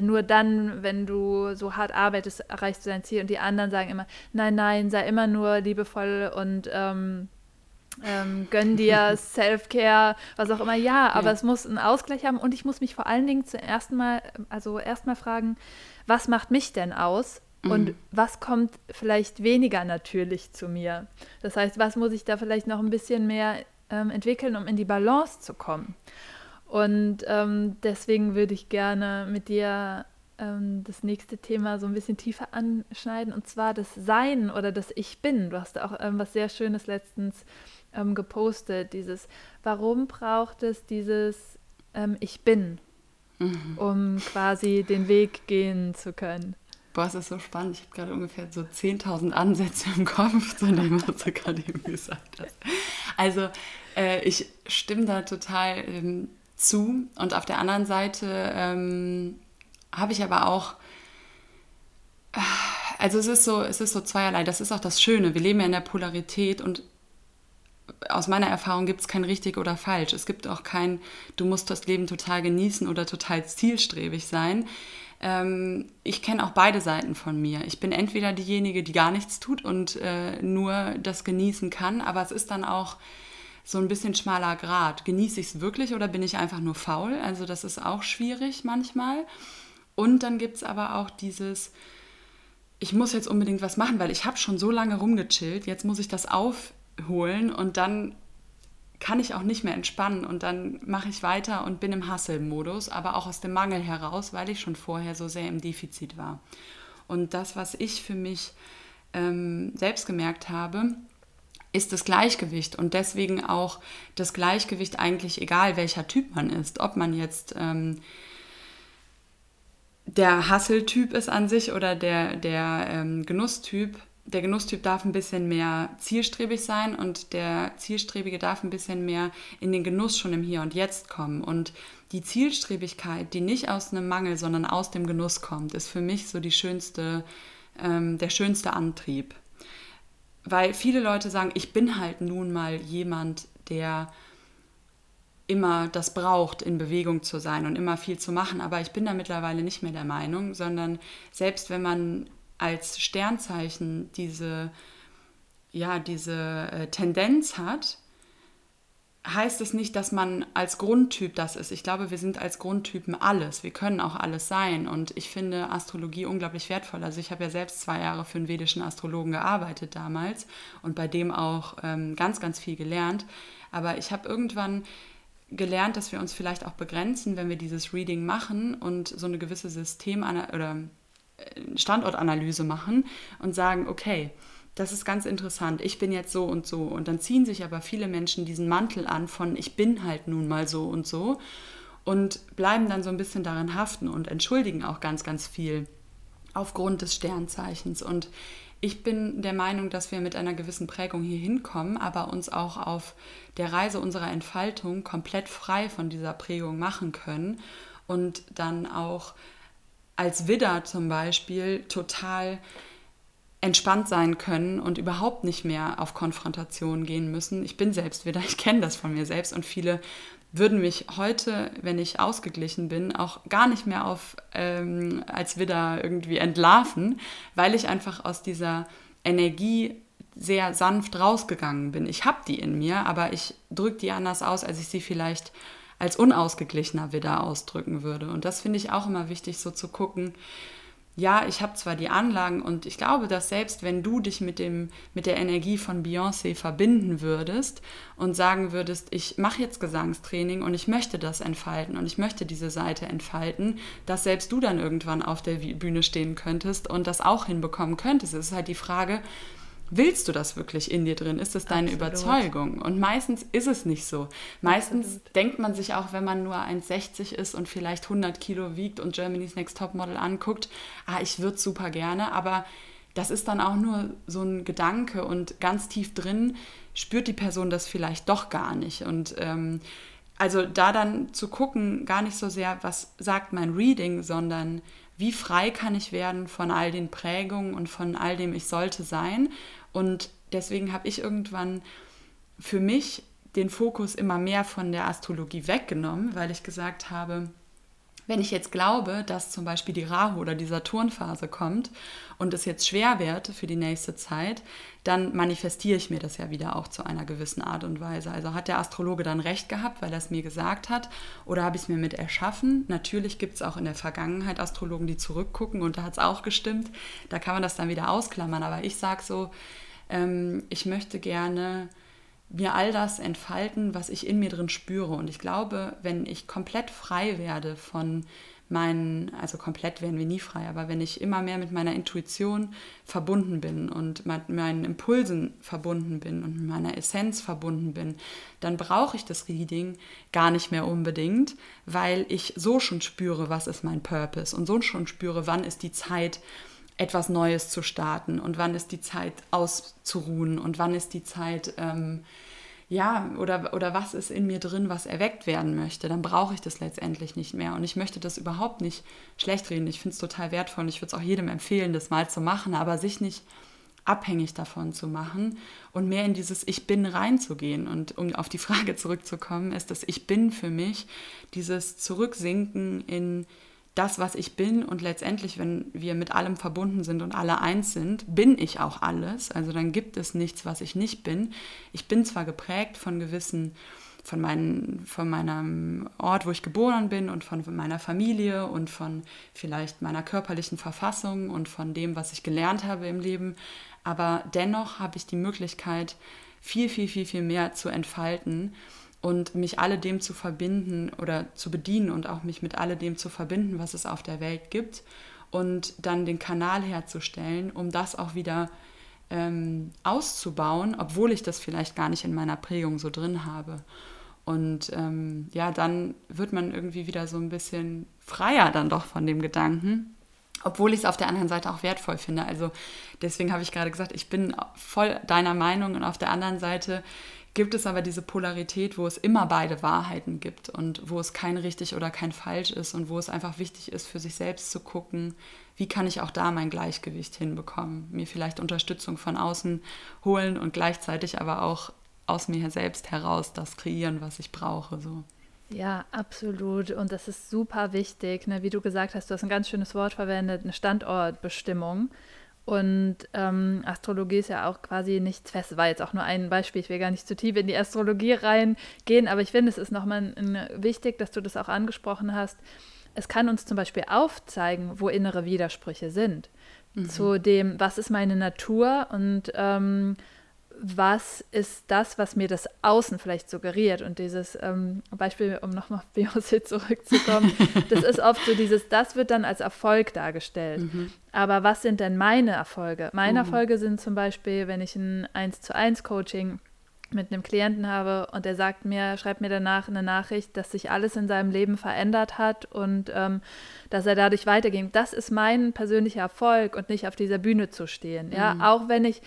nur dann, wenn du so hart arbeitest, erreichst du dein Ziel und die anderen sagen immer, nein, sei immer nur liebevoll und gönn dir Self-Care, was auch immer, aber es muss einen Ausgleich haben und ich muss mich vor allen Dingen erstmal fragen, was macht mich denn aus? Und was kommt vielleicht weniger natürlich zu mir? Das heißt, was muss ich da vielleicht noch ein bisschen mehr entwickeln, um in die Balance zu kommen? Und deswegen würde ich gerne mit dir das nächste Thema so ein bisschen tiefer anschneiden, und zwar das Sein oder das Ich Bin. Du hast auch was sehr Schönes letztens gepostet, dieses, warum braucht es dieses Ich Bin, um quasi den Weg gehen zu können? Boah, es ist so spannend. Ich habe gerade ungefähr so 10.000 Ansätze im Kopf, sondern was du gerade eben gesagt hast. Also ich stimme da total zu und auf der anderen Seite habe ich aber auch, also es ist so zweierlei, das ist auch das Schöne, wir leben ja in der Polarität und aus meiner Erfahrung gibt es kein richtig oder falsch, es gibt auch kein, du musst das Leben total genießen oder total zielstrebig sein. Ich kenne auch beide Seiten von mir. Ich bin entweder diejenige, die gar nichts tut und nur das genießen kann, aber es ist dann auch so ein bisschen schmaler Grat. Genieße ich es wirklich oder bin ich einfach nur faul? Also das ist auch schwierig manchmal. Und dann gibt es aber auch dieses, ich muss jetzt unbedingt was machen, weil ich habe schon so lange rumgechillt, jetzt muss ich das aufholen und dann kann ich auch nicht mehr entspannen und dann mache ich weiter und bin im Hustle-Modus, aber auch aus dem Mangel heraus, weil ich schon vorher so sehr im Defizit war. Und das, was ich für mich selbst gemerkt habe, ist das Gleichgewicht und deswegen auch das Gleichgewicht eigentlich egal, welcher Typ man ist, ob man jetzt der Hustle-Typ ist an sich oder der Genuss-Typ. der Genusstyp darf ein bisschen mehr zielstrebig sein und der Zielstrebige darf ein bisschen mehr in den Genuss schon im Hier und Jetzt kommen. Und die Zielstrebigkeit, die nicht aus einem Mangel, sondern aus dem Genuss kommt, ist für mich so die schönste, der schönste Antrieb. Weil viele Leute sagen, ich bin halt nun mal jemand, der immer das braucht, in Bewegung zu sein und immer viel zu machen. Aber ich bin da mittlerweile nicht mehr der Meinung, sondern selbst wenn man als Sternzeichen diese Tendenz hat, heißt es nicht, dass man als Grundtyp das ist. Ich glaube, wir sind als Grundtypen alles. Wir können auch alles sein. Und ich finde Astrologie unglaublich wertvoll. Also ich habe ja selbst 2 Jahre für einen vedischen Astrologen gearbeitet damals und bei dem auch ganz, ganz viel gelernt. Aber ich habe irgendwann gelernt, dass wir uns vielleicht auch begrenzen, wenn wir dieses Reading machen und so eine gewisse Standortanalyse machen und sagen, okay, das ist ganz interessant, ich bin jetzt so und so. Und dann ziehen sich aber viele Menschen diesen Mantel an von ich bin halt nun mal so und so und bleiben dann so ein bisschen daran haften und entschuldigen auch ganz, ganz viel aufgrund des Sternzeichens. Und ich bin der Meinung, dass wir mit einer gewissen Prägung hier hinkommen, aber uns auch auf der Reise unserer Entfaltung komplett frei von dieser Prägung machen können und dann auch als Widder zum Beispiel total entspannt sein können und überhaupt nicht mehr auf Konfrontation gehen müssen. Ich bin selbst Widder, ich kenne das von mir selbst und viele würden mich heute, wenn ich ausgeglichen bin, auch gar nicht mehr als Widder irgendwie entlarven, weil ich einfach aus dieser Energie sehr sanft rausgegangen bin. Ich habe die in mir, aber ich drücke die anders aus, als ich sie vielleicht als unausgeglichener Widder ausdrücken würde. Und das finde ich auch immer wichtig, so zu gucken, ja, ich habe zwar die Anlagen und ich glaube, dass selbst wenn du dich mit der Energie von Beyoncé verbinden würdest und sagen würdest, ich mache jetzt Gesangstraining und ich möchte das entfalten und ich möchte diese Seite entfalten, dass selbst du dann irgendwann auf der Bühne stehen könntest und das auch hinbekommen könntest. Es ist halt die Frage, willst du das wirklich in dir drin? Ist das deine Absolut. Überzeugung? Und meistens ist es nicht so. Meistens Absolut. Denkt man sich auch, wenn man nur 1,60 ist und vielleicht 100 Kilo wiegt und Germany's Next Topmodel anguckt, ich würde super gerne, aber das ist dann auch nur so ein Gedanke und ganz tief drin spürt die Person das vielleicht doch gar nicht. Und also da dann zu gucken, gar nicht so sehr, was sagt mein Reading, sondern wie frei kann ich werden von all den Prägungen und von all dem ich sollte sein. Und deswegen habe ich irgendwann für mich den Fokus immer mehr von der Astrologie weggenommen, weil ich gesagt habe, wenn ich jetzt glaube, dass zum Beispiel die Rahu oder die Saturnphase kommt und es jetzt schwer wird für die nächste Zeit, dann manifestiere ich mir das ja wieder auch zu einer gewissen Art und Weise. Also hat der Astrologe dann recht gehabt, weil er es mir gesagt hat, oder habe ich es mir mit erschaffen? Natürlich gibt es auch in der Vergangenheit Astrologen, die zurückgucken und da hat es auch gestimmt. Da kann man das dann wieder ausklammern. Aber ich sage so, ich möchte gerne mir all das entfalten, was ich in mir drin spüre. Und ich glaube, wenn ich komplett frei werde von also komplett werden wir nie frei, aber wenn ich immer mehr mit meiner Intuition verbunden bin und mit meinen Impulsen verbunden bin und mit meiner Essenz verbunden bin, dann brauche ich das Reading gar nicht mehr unbedingt, weil ich so schon spüre, was ist mein Purpose und so schon spüre, wann ist die Zeit, etwas Neues zu starten und wann ist die Zeit auszuruhen und wann ist die Zeit, oder was ist in mir drin, was erweckt werden möchte, dann brauche ich das letztendlich nicht mehr. Und ich möchte das überhaupt nicht schlecht reden. Ich finde es total wertvoll und ich würde es auch jedem empfehlen, das mal zu machen, aber sich nicht abhängig davon zu machen und mehr in dieses Ich Bin reinzugehen. Und um auf die Frage zurückzukommen, ist das Ich Bin für mich dieses Zurücksinken in das, was ich bin, und letztendlich, wenn wir mit allem verbunden sind und alle eins sind, bin ich auch alles. Also dann gibt es nichts, was ich nicht bin. Ich bin zwar geprägt von gewissen, von meinem Ort, wo ich geboren bin und von meiner Familie und von vielleicht meiner körperlichen Verfassung und von dem, was ich gelernt habe im Leben, aber dennoch habe ich die Möglichkeit, viel, viel, viel, viel mehr zu entfalten und mich alledem zu verbinden oder zu bedienen und auch mich mit alledem zu verbinden, was es auf der Welt gibt, und dann den Kanal herzustellen, um das auch wieder auszubauen, obwohl ich das vielleicht gar nicht in meiner Prägung so drin habe. Und dann wird man irgendwie wieder so ein bisschen freier dann doch von dem Gedanken, Obwohl ich es auf der anderen Seite auch wertvoll finde. Also deswegen habe ich gerade gesagt, ich bin voll deiner Meinung, und auf der anderen Seite gibt es aber diese Polarität, wo es immer beide Wahrheiten gibt und wo es kein richtig oder kein falsch ist und wo es einfach wichtig ist, für sich selbst zu gucken, wie kann ich auch da mein Gleichgewicht hinbekommen, mir vielleicht Unterstützung von außen holen und gleichzeitig aber auch aus mir selbst heraus das kreieren, was ich brauche, so. Ja, absolut. Und das ist super wichtig, ne? Wie du gesagt hast, du hast ein ganz schönes Wort verwendet, eine Standortbestimmung. Und Astrologie ist ja auch quasi nichts Festes, war jetzt auch nur ein Beispiel, ich will gar nicht zu tief in die Astrologie reingehen, aber ich finde, es ist nochmal wichtig, dass du das auch angesprochen hast. Es kann uns zum Beispiel aufzeigen, wo innere Widersprüche sind, zu dem, was ist meine Natur und was ist das, was mir das Außen vielleicht suggeriert? Und dieses Beispiel, um nochmal auf Beyoncé zurückzukommen, das ist oft so dieses, das wird dann als Erfolg dargestellt. Aber was sind denn meine Erfolge? Meine Erfolge sind zum Beispiel, wenn ich ein 1:1 Coaching mit einem Klienten habe und er sagt mir, schreibt mir danach eine Nachricht, dass sich alles in seinem Leben verändert hat und dass er dadurch weitergeht. Das ist mein persönlicher Erfolg und nicht auf dieser Bühne zu stehen. Ja, auch wenn ich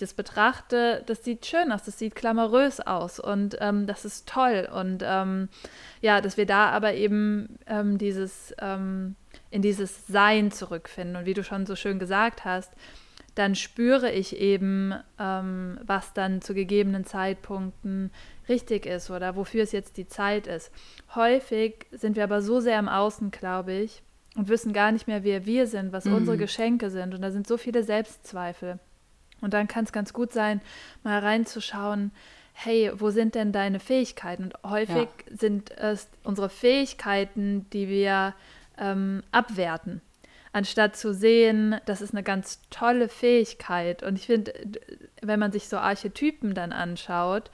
das betrachte, das sieht schön aus, das sieht glamourös aus und das ist toll. Und ja, dass wir da aber eben in dieses Sein zurückfinden. Und wie du schon so schön gesagt hast, dann spüre ich eben, was dann zu gegebenen Zeitpunkten richtig ist oder wofür es jetzt die Zeit ist. Häufig sind wir aber so sehr im Außen, glaube ich, und wissen gar nicht mehr, wer wir sind, was unsere Geschenke sind. Und da sind so viele Selbstzweifel. Und dann kann es ganz gut sein, mal reinzuschauen, hey, wo sind denn deine Fähigkeiten? Und häufig sind es unsere Fähigkeiten, die wir abwerten. Anstatt zu sehen, das ist eine ganz tolle Fähigkeit. Und ich finde, wenn man sich so Archetypen dann anschaut,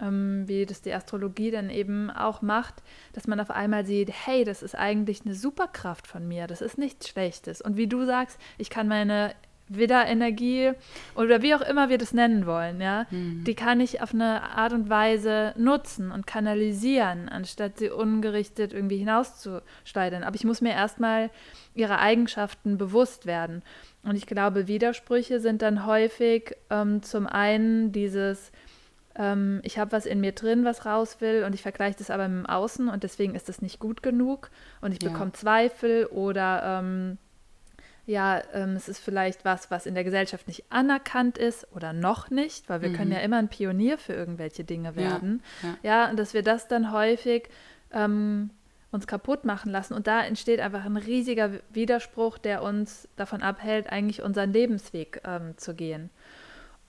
wie das die Astrologie dann eben auch macht, dass man auf einmal sieht, hey, das ist eigentlich eine Superkraft von mir, das ist nichts Schlechtes. Und wie du sagst, ich kann meine Widderenergie oder wie auch immer wir das nennen wollen, ja, die kann ich auf eine Art und Weise nutzen und kanalisieren, anstatt sie ungerichtet irgendwie hinauszuschleudern. Aber ich muss mir erstmal ihre Eigenschaften bewusst werden. Und ich glaube, Widersprüche sind dann häufig zum einen dieses, ich habe was in mir drin, was raus will, und ich vergleiche das aber mit dem Außen und deswegen ist das nicht gut genug und ich bekomme Zweifel oder es ist vielleicht was in der Gesellschaft nicht anerkannt ist oder noch nicht, weil wir können ja immer ein Pionier für irgendwelche Dinge werden. Ja, und dass wir das dann häufig uns kaputt machen lassen. Und da entsteht einfach ein riesiger Widerspruch, der uns davon abhält, eigentlich unseren Lebensweg zu gehen.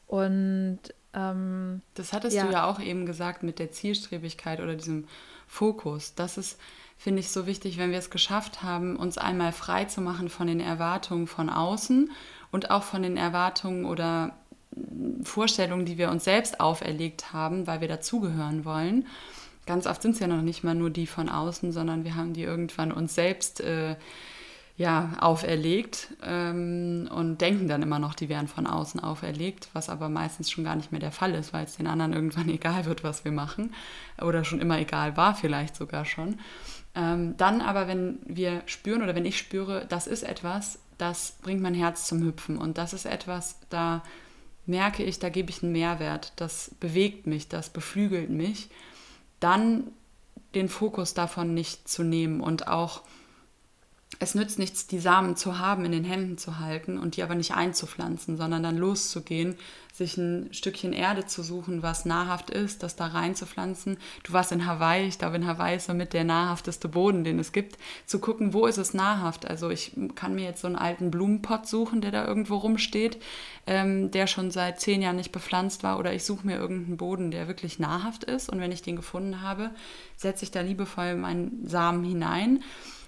Und das hattest du ja auch eben gesagt mit der Zielstrebigkeit oder diesem Fokus. Das ist, finde ich, so wichtig, wenn wir es geschafft haben, uns einmal frei zu machen von den Erwartungen von außen und auch von den Erwartungen oder Vorstellungen, die wir uns selbst auferlegt haben, weil wir dazugehören wollen. Ganz oft sind es ja noch nicht mal nur die von außen, sondern wir haben die irgendwann uns selbst auferlegt und denken dann immer noch, die wären von außen auferlegt, was aber meistens schon gar nicht mehr der Fall ist, weil es den anderen irgendwann egal wird, was wir machen oder schon immer egal war, vielleicht sogar schon. Dann aber, wenn wir spüren oder wenn ich spüre, das ist etwas, das bringt mein Herz zum Hüpfen und das ist etwas, da merke ich, da gebe ich einen Mehrwert, das bewegt mich, das beflügelt mich, dann den Fokus davon nicht zu nehmen und auch, es nützt nichts, die Samen zu haben, in den Händen zu halten und die aber nicht einzupflanzen, sondern dann loszugehen, sich ein Stückchen Erde zu suchen, was nahrhaft ist, das da reinzupflanzen. Du warst in Hawaii, ich glaube, in Hawaii ist somit der nahrhafteste Boden, den es gibt, zu gucken, wo ist es nahrhaft. Also ich kann mir jetzt so einen alten Blumenpott suchen, der da irgendwo rumsteht, der schon seit 10 Jahren nicht bepflanzt war, oder ich suche mir irgendeinen Boden, der wirklich nahrhaft ist, und wenn ich den gefunden habe, setze ich da liebevoll meinen Samen hinein.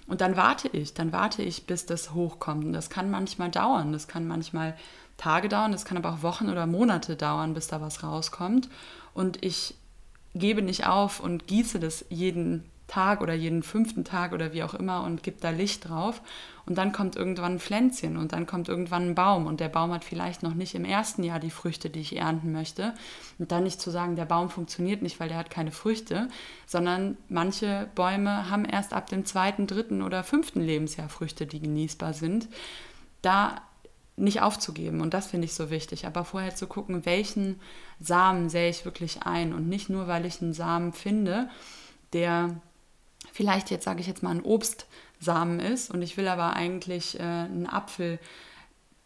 Und dann warte ich, bis das hochkommt. Und das kann manchmal dauern, das kann manchmal Tage dauern, das kann aber auch Wochen oder Monate dauern, bis da was rauskommt. Und ich gebe nicht auf und gieße das jeden Tag oder jeden 5. Tag oder wie auch immer und gibt da Licht drauf und dann kommt irgendwann ein Pflänzchen und dann kommt irgendwann ein Baum und der Baum hat vielleicht noch nicht im ersten Jahr die Früchte, die ich ernten möchte und dann nicht zu sagen, der Baum funktioniert nicht, weil der hat keine Früchte, sondern manche Bäume haben erst ab dem 2., 3. oder 5. Lebensjahr Früchte, die genießbar sind, da nicht aufzugeben und das finde ich so wichtig, aber vorher zu gucken, welchen Samen sähe ich wirklich ein und nicht nur, weil ich einen Samen finde, der vielleicht jetzt, sage ich jetzt mal, ein Obstsamen ist und ich will aber eigentlich einen Apfel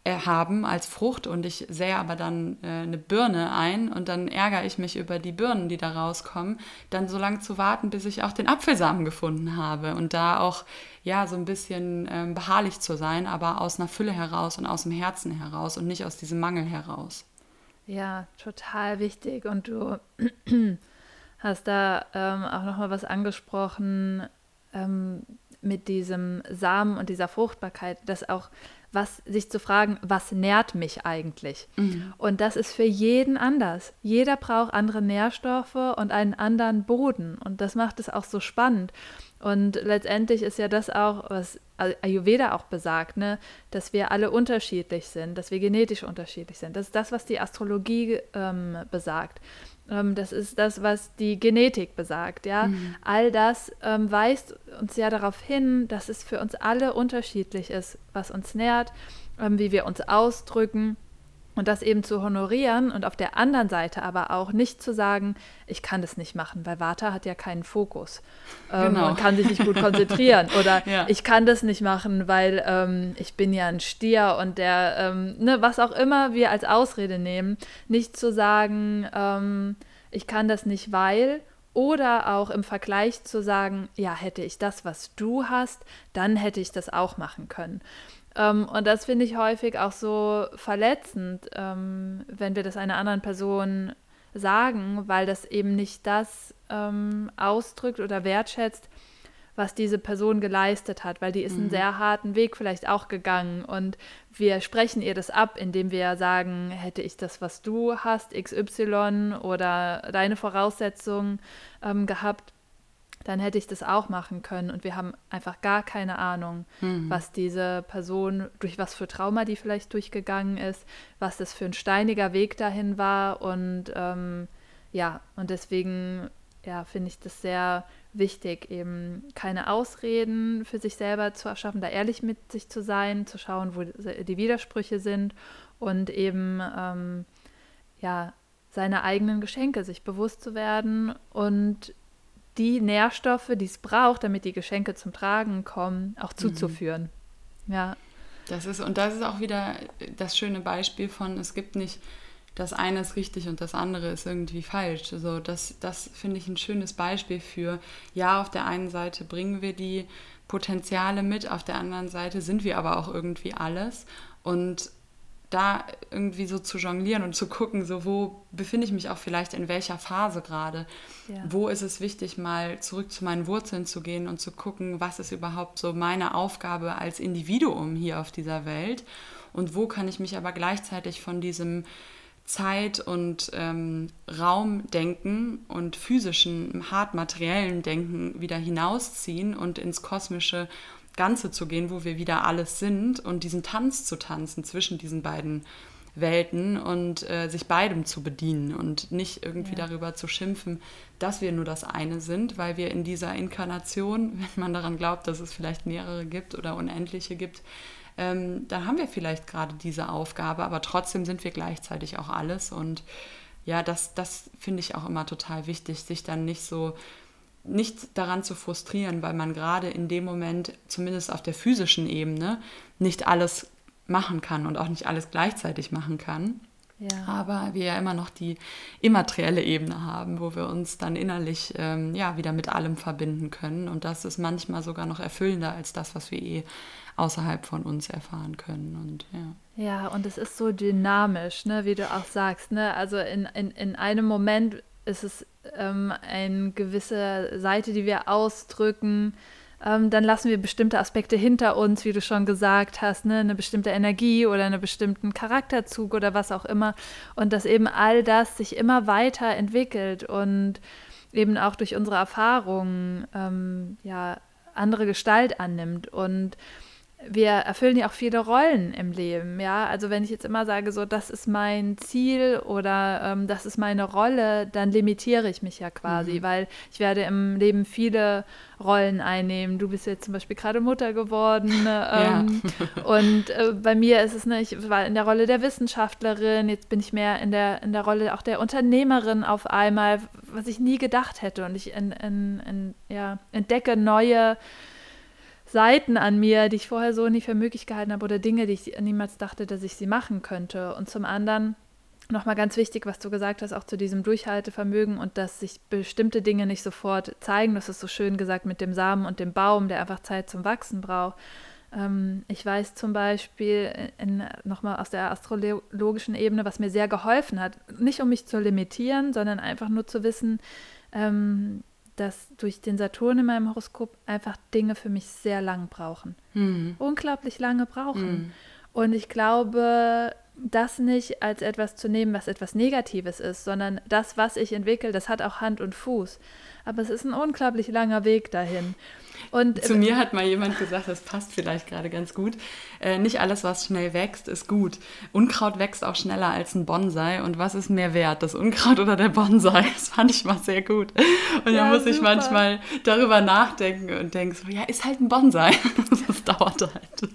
haben als Frucht und ich sähe aber dann eine Birne ein und dann ärgere ich mich über die Birnen, die da rauskommen, dann so lange zu warten, bis ich auch den Apfelsamen gefunden habe und da auch ja so ein bisschen beharrlich zu sein, aber aus einer Fülle heraus und aus dem Herzen heraus und nicht aus diesem Mangel heraus. Ja, total wichtig und du hast da auch nochmal was angesprochen mit diesem Samen und dieser Fruchtbarkeit, dass auch sich zu fragen, was nährt mich eigentlich? Mhm. Und das ist für jeden anders. Jeder braucht andere Nährstoffe und einen anderen Boden. Und das macht es auch so spannend. Und letztendlich ist ja das auch, was Ayurveda auch besagt, ne? Dass wir alle unterschiedlich sind, dass wir genetisch unterschiedlich sind. Das ist das, was die Astrologie besagt. Das ist das, was die Genetik besagt. Ja? Mhm. All das weist uns ja darauf hin, dass es für uns alle unterschiedlich ist, was uns nährt, wie wir uns ausdrücken und das eben zu honorieren und auf der anderen Seite aber auch nicht zu sagen, ich kann das nicht machen, weil Vata hat ja keinen Fokus und kann sich nicht gut konzentrieren oder ich kann das nicht machen, weil ich bin ja ein Stier und der, was auch immer wir als Ausrede nehmen, nicht zu sagen, ich kann das nicht, weil... Oder auch im Vergleich zu sagen, ja, hätte ich das, was du hast, dann hätte ich das auch machen können. Und das finde ich häufig auch so verletzend, wenn wir das einer anderen Person sagen, weil das eben nicht das ausdrückt oder wertschätzt, was diese Person geleistet hat, weil die ist einen sehr harten Weg vielleicht auch gegangen und wir sprechen ihr das ab, indem wir sagen, hätte ich das, was du hast, XY oder deine Voraussetzungen gehabt, dann hätte ich das auch machen können und wir haben einfach gar keine Ahnung, was diese Person, durch was für Trauma die vielleicht durchgegangen ist, was das für ein steiniger Weg dahin war und und deswegen finde ich das sehr wichtig, eben keine Ausreden für sich selber zu erschaffen, da ehrlich mit sich zu sein, zu schauen, wo die Widersprüche sind und eben seine eigenen Geschenke sich bewusst zu werden und die Nährstoffe, die es braucht, damit die Geschenke zum Tragen kommen, auch zuzuführen. Ja. Das ist auch wieder das schöne Beispiel von, es gibt nicht das eine ist richtig und das andere ist irgendwie falsch. Also das finde ich ein schönes Beispiel für, ja, auf der einen Seite bringen wir die Potenziale mit, auf der anderen Seite sind wir aber auch irgendwie alles. Und da irgendwie so zu jonglieren und zu gucken, so wo befinde ich mich auch vielleicht in welcher Phase gerade, wo ist es wichtig, mal zurück zu meinen Wurzeln zu gehen und zu gucken, was ist überhaupt so meine Aufgabe als Individuum hier auf dieser Welt und wo kann ich mich aber gleichzeitig von diesem Zeit- und Raumdenken und physischen, hart materiellen Denken wieder hinausziehen und ins kosmische Ganze zu gehen, wo wir wieder alles sind und diesen Tanz zu tanzen zwischen diesen beiden Welten und sich beidem zu bedienen und nicht irgendwie darüber zu schimpfen, dass wir nur das eine sind, weil wir in dieser Inkarnation, wenn man daran glaubt, dass es vielleicht mehrere gibt oder unendliche gibt, dann haben wir vielleicht gerade diese Aufgabe, aber trotzdem sind wir gleichzeitig auch alles und ja, das finde ich auch immer total wichtig, sich dann nicht daran zu frustrieren, weil man gerade in dem Moment, zumindest auf der physischen Ebene, nicht alles machen kann und auch nicht alles gleichzeitig machen kann, aber wir ja immer noch die immaterielle Ebene haben, wo wir uns dann innerlich wieder mit allem verbinden können und das ist manchmal sogar noch erfüllender als das, was wir außerhalb von uns erfahren können. Und ja, und es ist so dynamisch, ne, wie du auch sagst, ne? Also in einem Moment ist es eine gewisse Seite, die wir ausdrücken, dann lassen wir bestimmte Aspekte hinter uns, wie du schon gesagt hast, ne? Eine bestimmte Energie oder einen bestimmten Charakterzug oder was auch immer und dass eben all das sich immer weiter entwickelt und eben auch durch unsere Erfahrungen andere Gestalt annimmt. Und wir erfüllen ja auch viele Rollen im Leben, ja. Also wenn ich jetzt immer sage, so, das ist mein Ziel oder das ist meine Rolle, dann limitiere ich mich ja quasi, weil ich werde im Leben viele Rollen einnehmen. Du bist jetzt zum Beispiel gerade Mutter geworden. Und bei mir ist es, ich war in der Rolle der Wissenschaftlerin, jetzt bin ich mehr in der Rolle auch der Unternehmerin auf einmal, was ich nie gedacht hätte. Und ich entdecke neue Seiten an mir, die ich vorher so nie für möglich gehalten habe oder Dinge, die ich niemals dachte, dass ich sie machen könnte. Und zum anderen nochmal ganz wichtig, was du gesagt hast, auch zu diesem Durchhaltevermögen und dass sich bestimmte Dinge nicht sofort zeigen. Das ist so schön gesagt mit dem Samen und dem Baum, der einfach Zeit zum Wachsen braucht. Ich weiß zum Beispiel, nochmal aus der astrologischen Ebene, was mir sehr geholfen hat, nicht um mich zu limitieren, sondern einfach nur zu wissen, dass durch den Saturn in meinem Horoskop einfach Dinge für mich sehr lang brauchen. Unglaublich lange brauchen. Und ich glaube, das nicht als etwas zu nehmen, was etwas Negatives ist, sondern das, was ich entwickle, das hat auch Hand und Fuß. Aber es ist ein unglaublich langer Weg dahin. Und zu mir hat mal jemand gesagt, das passt vielleicht gerade ganz gut, nicht alles, was schnell wächst, ist gut. Unkraut wächst auch schneller als ein Bonsai. Und was ist mehr wert, das Unkraut oder der Bonsai? Das fand ich mal sehr gut. Und ja, da muss ich manchmal darüber nachdenken und denke so, ja, ist halt ein Bonsai. Das dauert halt.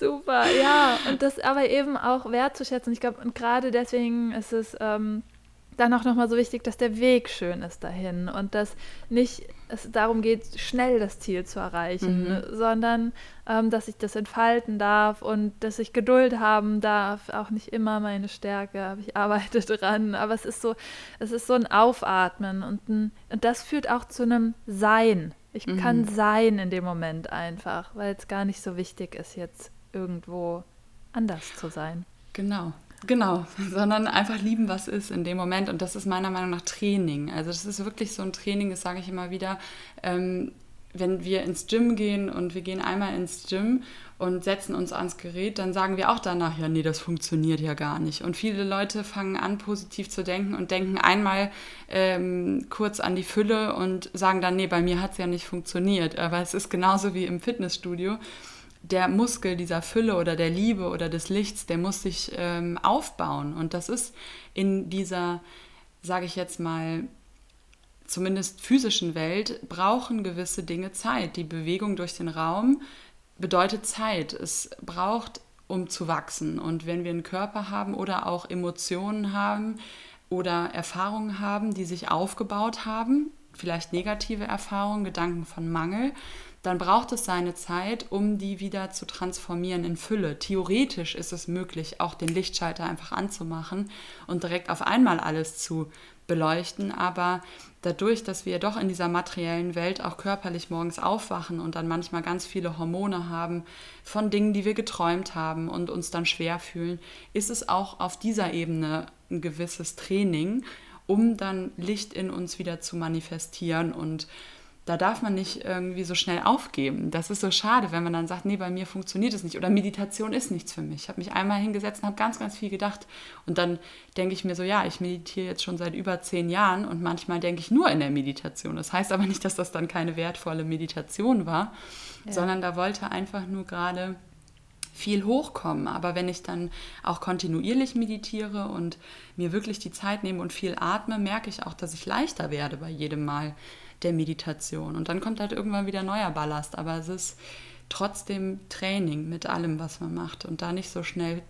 Super, ja. Und das aber eben auch wertzuschätzen. Ich glaube, und gerade deswegen ist es dann auch nochmal so wichtig, dass der Weg schön ist dahin und dass nicht es darum geht, schnell das Ziel zu erreichen, sondern dass ich das entfalten darf und dass ich Geduld haben darf. Auch nicht immer meine Stärke, ich arbeite dran, aber es ist so ein Aufatmen und das führt auch zu einem Sein. Ich kann sein in dem Moment einfach, weil es gar nicht so wichtig ist, jetzt irgendwo anders zu sein. Genau, sondern einfach lieben, was ist in dem Moment. Und das ist meiner Meinung nach Training. Also das ist wirklich so ein Training, das sage ich immer wieder, wenn wir ins Gym gehen und wir gehen einmal ins Gym und setzen uns ans Gerät, dann sagen wir auch danach, ja, nee, das funktioniert ja gar nicht. Und viele Leute fangen an, positiv zu denken und denken einmal kurz an die Fülle und sagen dann, nee, bei mir hat es ja nicht funktioniert. Aber es ist genauso wie im Fitnessstudio. Der Muskel dieser Fülle oder der Liebe oder des Lichts, der muss sich aufbauen. Und das ist in dieser, sage ich jetzt mal, zumindest physischen Welt, brauchen gewisse Dinge Zeit. Die Bewegung durch den Raum bedeutet Zeit. Es braucht, um zu wachsen. Und wenn wir einen Körper haben oder auch Emotionen haben oder Erfahrungen haben, die sich aufgebaut haben, vielleicht negative Erfahrungen, Gedanken von Mangel, dann braucht es seine Zeit, um die wieder zu transformieren in Fülle. Theoretisch ist es möglich, auch den Lichtschalter einfach anzumachen und direkt auf einmal alles zu beleuchten. Aber dadurch, dass wir doch in dieser materiellen Welt auch körperlich morgens aufwachen und dann manchmal ganz viele Hormone haben von Dingen, die wir geträumt haben und uns dann schwer fühlen, ist es auch auf dieser Ebene ein gewisses Training, um dann Licht in uns wieder zu manifestieren. Und da darf man nicht irgendwie so schnell aufgeben. Das ist so schade, wenn man dann sagt, nee, bei mir funktioniert es nicht oder Meditation ist nichts für mich. Ich habe mich einmal hingesetzt und habe ganz, ganz viel gedacht. Und dann denke ich mir so, ja, ich meditiere jetzt schon seit über 10 Jahren und manchmal denke ich nur in der Meditation. Das heißt aber nicht, dass das dann keine wertvolle Meditation war, sondern da wollte einfach nur gerade viel hochkommen. Aber wenn ich dann auch kontinuierlich meditiere und mir wirklich die Zeit nehme und viel atme, merke ich auch, dass ich leichter werde bei jedem Mal der Meditation. Und dann kommt halt irgendwann wieder neuer Ballast. Aber es ist trotzdem Training mit allem, was man macht. Und da nicht so schnell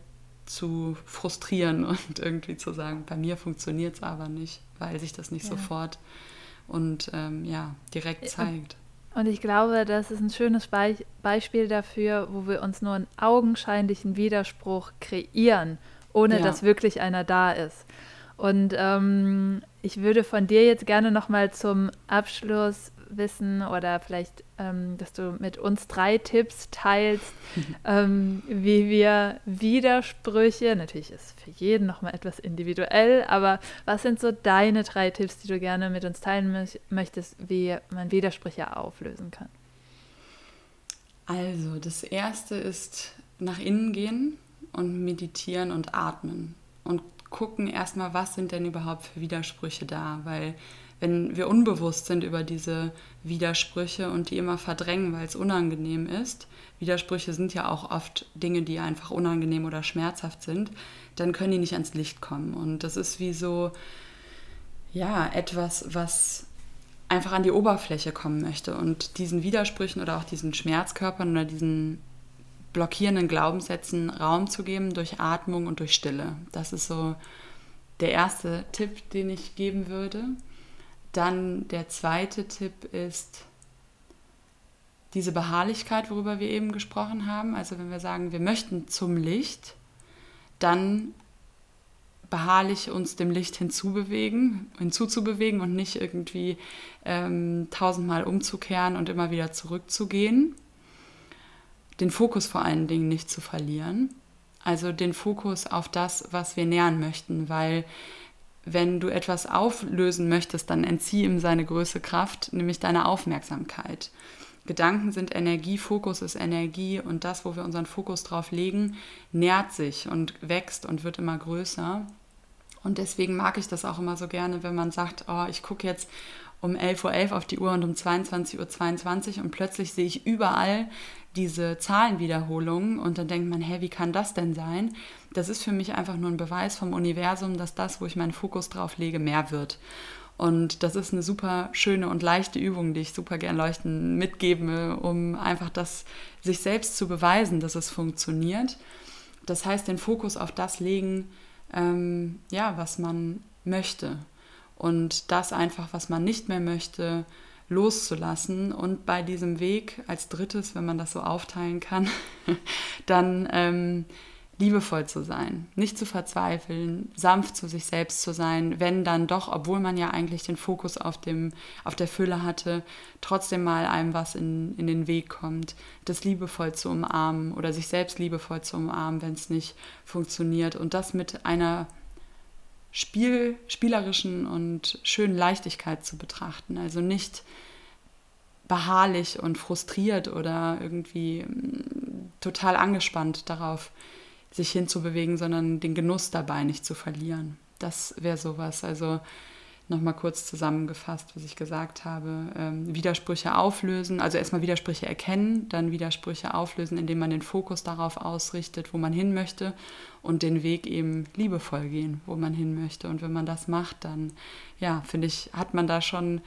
zu frustrieren und irgendwie zu sagen, bei mir funktioniert es aber nicht, weil sich das nicht sofort und direkt zeigt. Und ich glaube, das ist ein schönes Beispiel dafür, wo wir uns nur einen augenscheinlichen Widerspruch kreieren, ohne dass wirklich einer da ist. Und ich würde von dir jetzt gerne nochmal zum Abschluss wissen oder vielleicht, dass du mit uns 3 Tipps teilst, wie wir Widersprüche, natürlich ist für jeden nochmal etwas individuell, aber was sind so deine 3 Tipps, die du gerne mit uns teilen möchtest, wie man Widersprüche auflösen kann? Also das erste ist nach innen gehen und meditieren und atmen und gucken erstmal, was sind denn überhaupt für Widersprüche da, weil wenn wir unbewusst sind über diese Widersprüche und die immer verdrängen, weil es unangenehm ist, Widersprüche sind ja auch oft Dinge, die einfach unangenehm oder schmerzhaft sind, dann können die nicht ans Licht kommen. Und das ist wie so, ja, etwas, was einfach an die Oberfläche kommen möchte. Und diesen Widersprüchen oder auch diesen Schmerzkörpern oder diesen blockierenden Glaubenssätzen Raum zu geben durch Atmung und durch Stille. Das ist so der erste Tipp, den ich geben würde. Dann der zweite Tipp ist diese Beharrlichkeit, worüber wir eben gesprochen haben. Also wenn wir sagen, wir möchten zum Licht, dann beharrlich uns dem Licht hinzuzubewegen und nicht irgendwie tausendmal umzukehren und immer wieder zurückzugehen. Den Fokus vor allen Dingen nicht zu verlieren. Also den Fokus auf das, was wir nähern möchten, weil wenn du etwas auflösen möchtest, dann entzieh ihm seine größte Kraft, nämlich deine Aufmerksamkeit. Gedanken sind Energie, Fokus ist Energie und das, wo wir unseren Fokus drauf legen, nährt sich und wächst und wird immer größer. Und deswegen mag ich das auch immer so gerne, wenn man sagt, oh, ich gucke jetzt um 11:11 Uhr auf die Uhr und um 22:22 Uhr und plötzlich sehe ich überall diese Zahlenwiederholungen und dann denkt man, hey, wie kann das denn sein? Das ist für mich einfach nur ein Beweis vom Universum, dass das, wo ich meinen Fokus drauf lege, mehr wird. Und das ist eine super schöne und leichte Übung, die ich super gern Leuten mitgebe, um einfach das sich selbst zu beweisen, dass es funktioniert. Das heißt, den Fokus auf das legen, was man möchte und das einfach, was man nicht mehr möchte, loszulassen und bei diesem Weg als drittes, wenn man das so aufteilen kann, dann liebevoll zu sein, nicht zu verzweifeln, sanft zu sich selbst zu sein, wenn dann doch, obwohl man ja eigentlich den Fokus auf der Fülle hatte, trotzdem mal einem was in den Weg kommt, das liebevoll zu umarmen oder sich selbst liebevoll zu umarmen, wenn es nicht funktioniert und das mit einer spielerischen und schönen Leichtigkeit zu betrachten, also nicht beharrlich und frustriert oder irgendwie total angespannt darauf sich hinzubewegen, sondern den Genuss dabei nicht zu verlieren. Das wäre sowas. Also nochmal kurz zusammengefasst, was ich gesagt habe. Widersprüche auflösen, also erstmal Widersprüche erkennen, dann Widersprüche auflösen, indem man den Fokus darauf ausrichtet, wo man hin möchte und den Weg eben liebevoll gehen, wo man hin möchte. Und wenn man das macht, dann, ja, finde ich, hat man da schon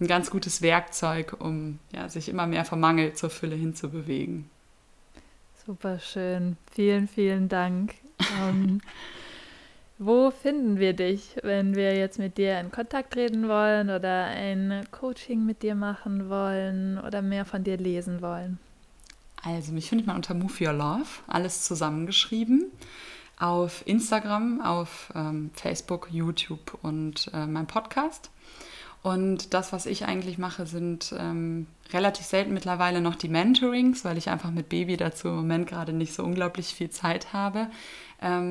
ein ganz gutes Werkzeug, um ja, sich immer mehr vom Mangel zur Fülle hinzubewegen. Super schön. Vielen, vielen Dank. Wo finden wir dich, wenn wir jetzt mit dir in Kontakt treten wollen oder ein Coaching mit dir machen wollen oder mehr von dir lesen wollen? Also mich findet man unter Move Your Love, alles zusammengeschrieben, auf Instagram, auf Facebook, YouTube und meinem Podcast. Und das, was ich eigentlich mache, sind relativ selten mittlerweile noch die Mentorings, weil ich einfach mit Baby dazu im Moment gerade nicht so unglaublich viel Zeit habe. Aber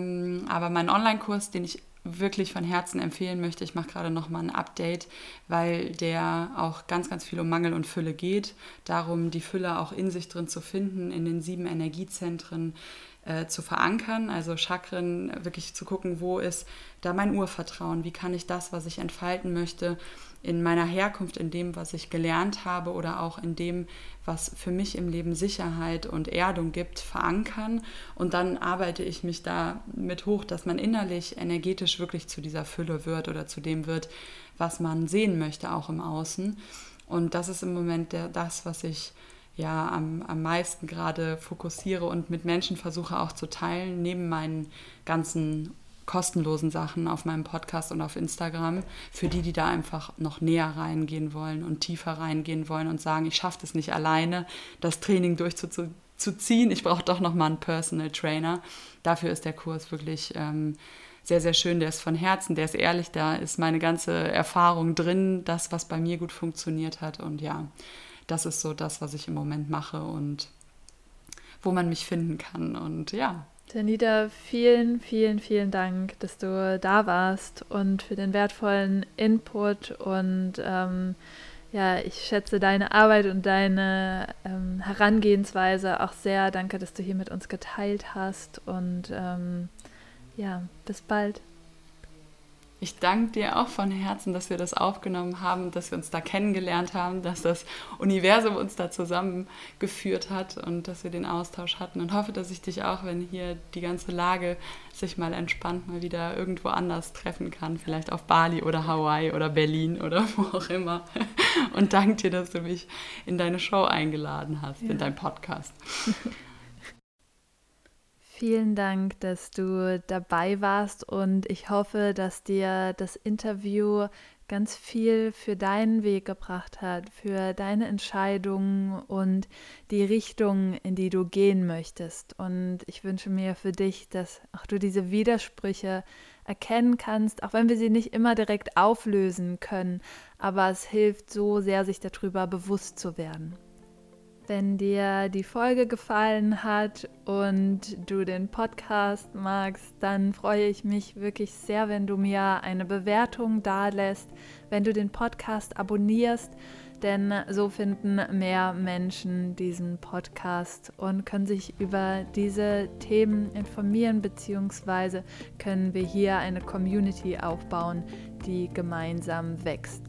meinen Online-Kurs, den ich wirklich von Herzen empfehlen möchte, ich mache gerade nochmal ein Update, weil der auch ganz, ganz viel um Mangel und Fülle geht. Darum, die Fülle auch in sich drin zu finden, in den 7 Energiezentren zu verankern, also Chakren, wirklich zu gucken, wo ist da mein Urvertrauen, wie kann ich das, was ich entfalten möchte, in meiner Herkunft, in dem, was ich gelernt habe oder auch in dem, was für mich im Leben Sicherheit und Erdung gibt, verankern. Und dann arbeite ich mich da mit hoch, dass man innerlich, energetisch wirklich zu dieser Fülle wird oder zu dem wird, was man sehen möchte, auch im Außen. Und das ist im Moment das, was ich ja am meisten gerade fokussiere und mit Menschen versuche auch zu teilen, neben meinen ganzen kostenlosen Sachen auf meinem Podcast und auf Instagram, für die da einfach noch näher reingehen wollen und tiefer reingehen wollen und sagen, ich schaffe es nicht alleine, das Training durchzuziehen, ich brauche doch nochmal einen Personal Trainer. Dafür ist der Kurs wirklich sehr, sehr schön, der ist von Herzen, der ist ehrlich, da ist meine ganze Erfahrung drin, das, was bei mir gut funktioniert hat und ja, das ist so das, was ich im Moment mache und wo man mich finden kann und ja. Tanita, vielen, vielen, vielen Dank, dass du da warst und für den wertvollen Input und ich schätze deine Arbeit und deine Herangehensweise auch sehr. Danke, dass du hier mit uns geteilt hast und bis bald. Ich danke dir auch von Herzen, dass wir das aufgenommen haben, dass wir uns da kennengelernt haben, dass das Universum uns da zusammengeführt hat und dass wir den Austausch hatten, und hoffe, dass ich dich auch, wenn hier die ganze Lage sich mal entspannt, mal wieder irgendwo anders treffen kann, vielleicht auf Bali oder Hawaii oder Berlin oder wo auch immer, und danke dir, dass du mich in deine Show eingeladen hast, ja, in deinen Podcast. Vielen Dank, dass du dabei warst, und ich hoffe, dass dir das Interview ganz viel für deinen Weg gebracht hat, für deine Entscheidungen und die Richtung, in die du gehen möchtest. Und ich wünsche mir für dich, dass auch du diese Widersprüche erkennen kannst, auch wenn wir sie nicht immer direkt auflösen können, aber es hilft so sehr, sich darüber bewusst zu werden. Wenn dir die Folge gefallen hat und du den Podcast magst, dann freue ich mich wirklich sehr, wenn du mir eine Bewertung dalässt, wenn du den Podcast abonnierst, denn so finden mehr Menschen diesen Podcast und können sich über diese Themen informieren, beziehungsweise können wir hier eine Community aufbauen, die gemeinsam wächst.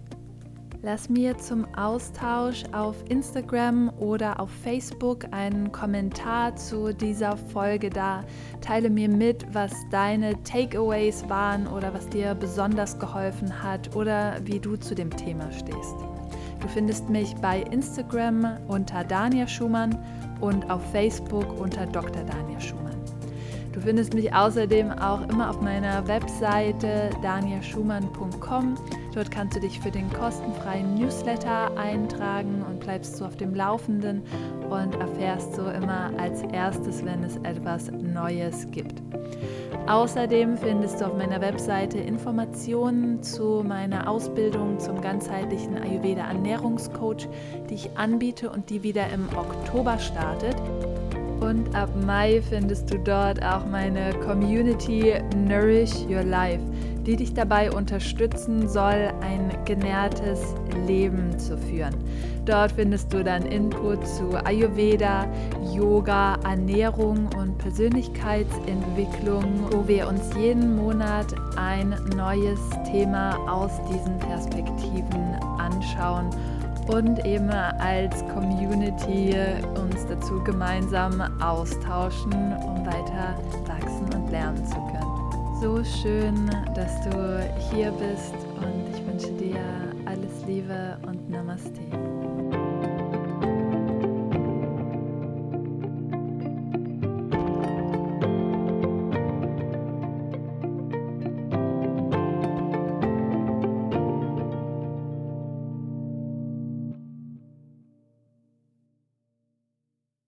Lass mir zum Austausch auf Instagram oder auf Facebook einen Kommentar zu dieser Folge da. Teile mir mit, was deine Takeaways waren oder was dir besonders geholfen hat oder wie du zu dem Thema stehst. Du findest mich bei Instagram unter Dania Schumann und auf Facebook unter Dr. Dania Schumann. Du findest mich außerdem auch immer auf meiner Webseite daniaschumann.com. Dort kannst du dich für den kostenfreien Newsletter eintragen und bleibst so auf dem Laufenden und erfährst so immer als erstes, wenn es etwas Neues gibt. Außerdem findest du auf meiner Webseite Informationen zu meiner Ausbildung zum ganzheitlichen Ayurveda Ernährungscoach, die ich anbiete und die wieder im Oktober startet. Und ab Mai findest du dort auch meine Community Nourish Your Life, die dich dabei unterstützen soll, ein genährtes Leben zu führen. Dort findest du dann Input zu Ayurveda, Yoga, Ernährung und Persönlichkeitsentwicklung, wo wir uns jeden Monat ein neues Thema aus diesen Perspektiven anschauen und eben als Community uns dazu gemeinsam austauschen, um weiter wachsen und lernen zu können. So schön, dass du hier bist, und ich wünsche dir alles Liebe und Namaste.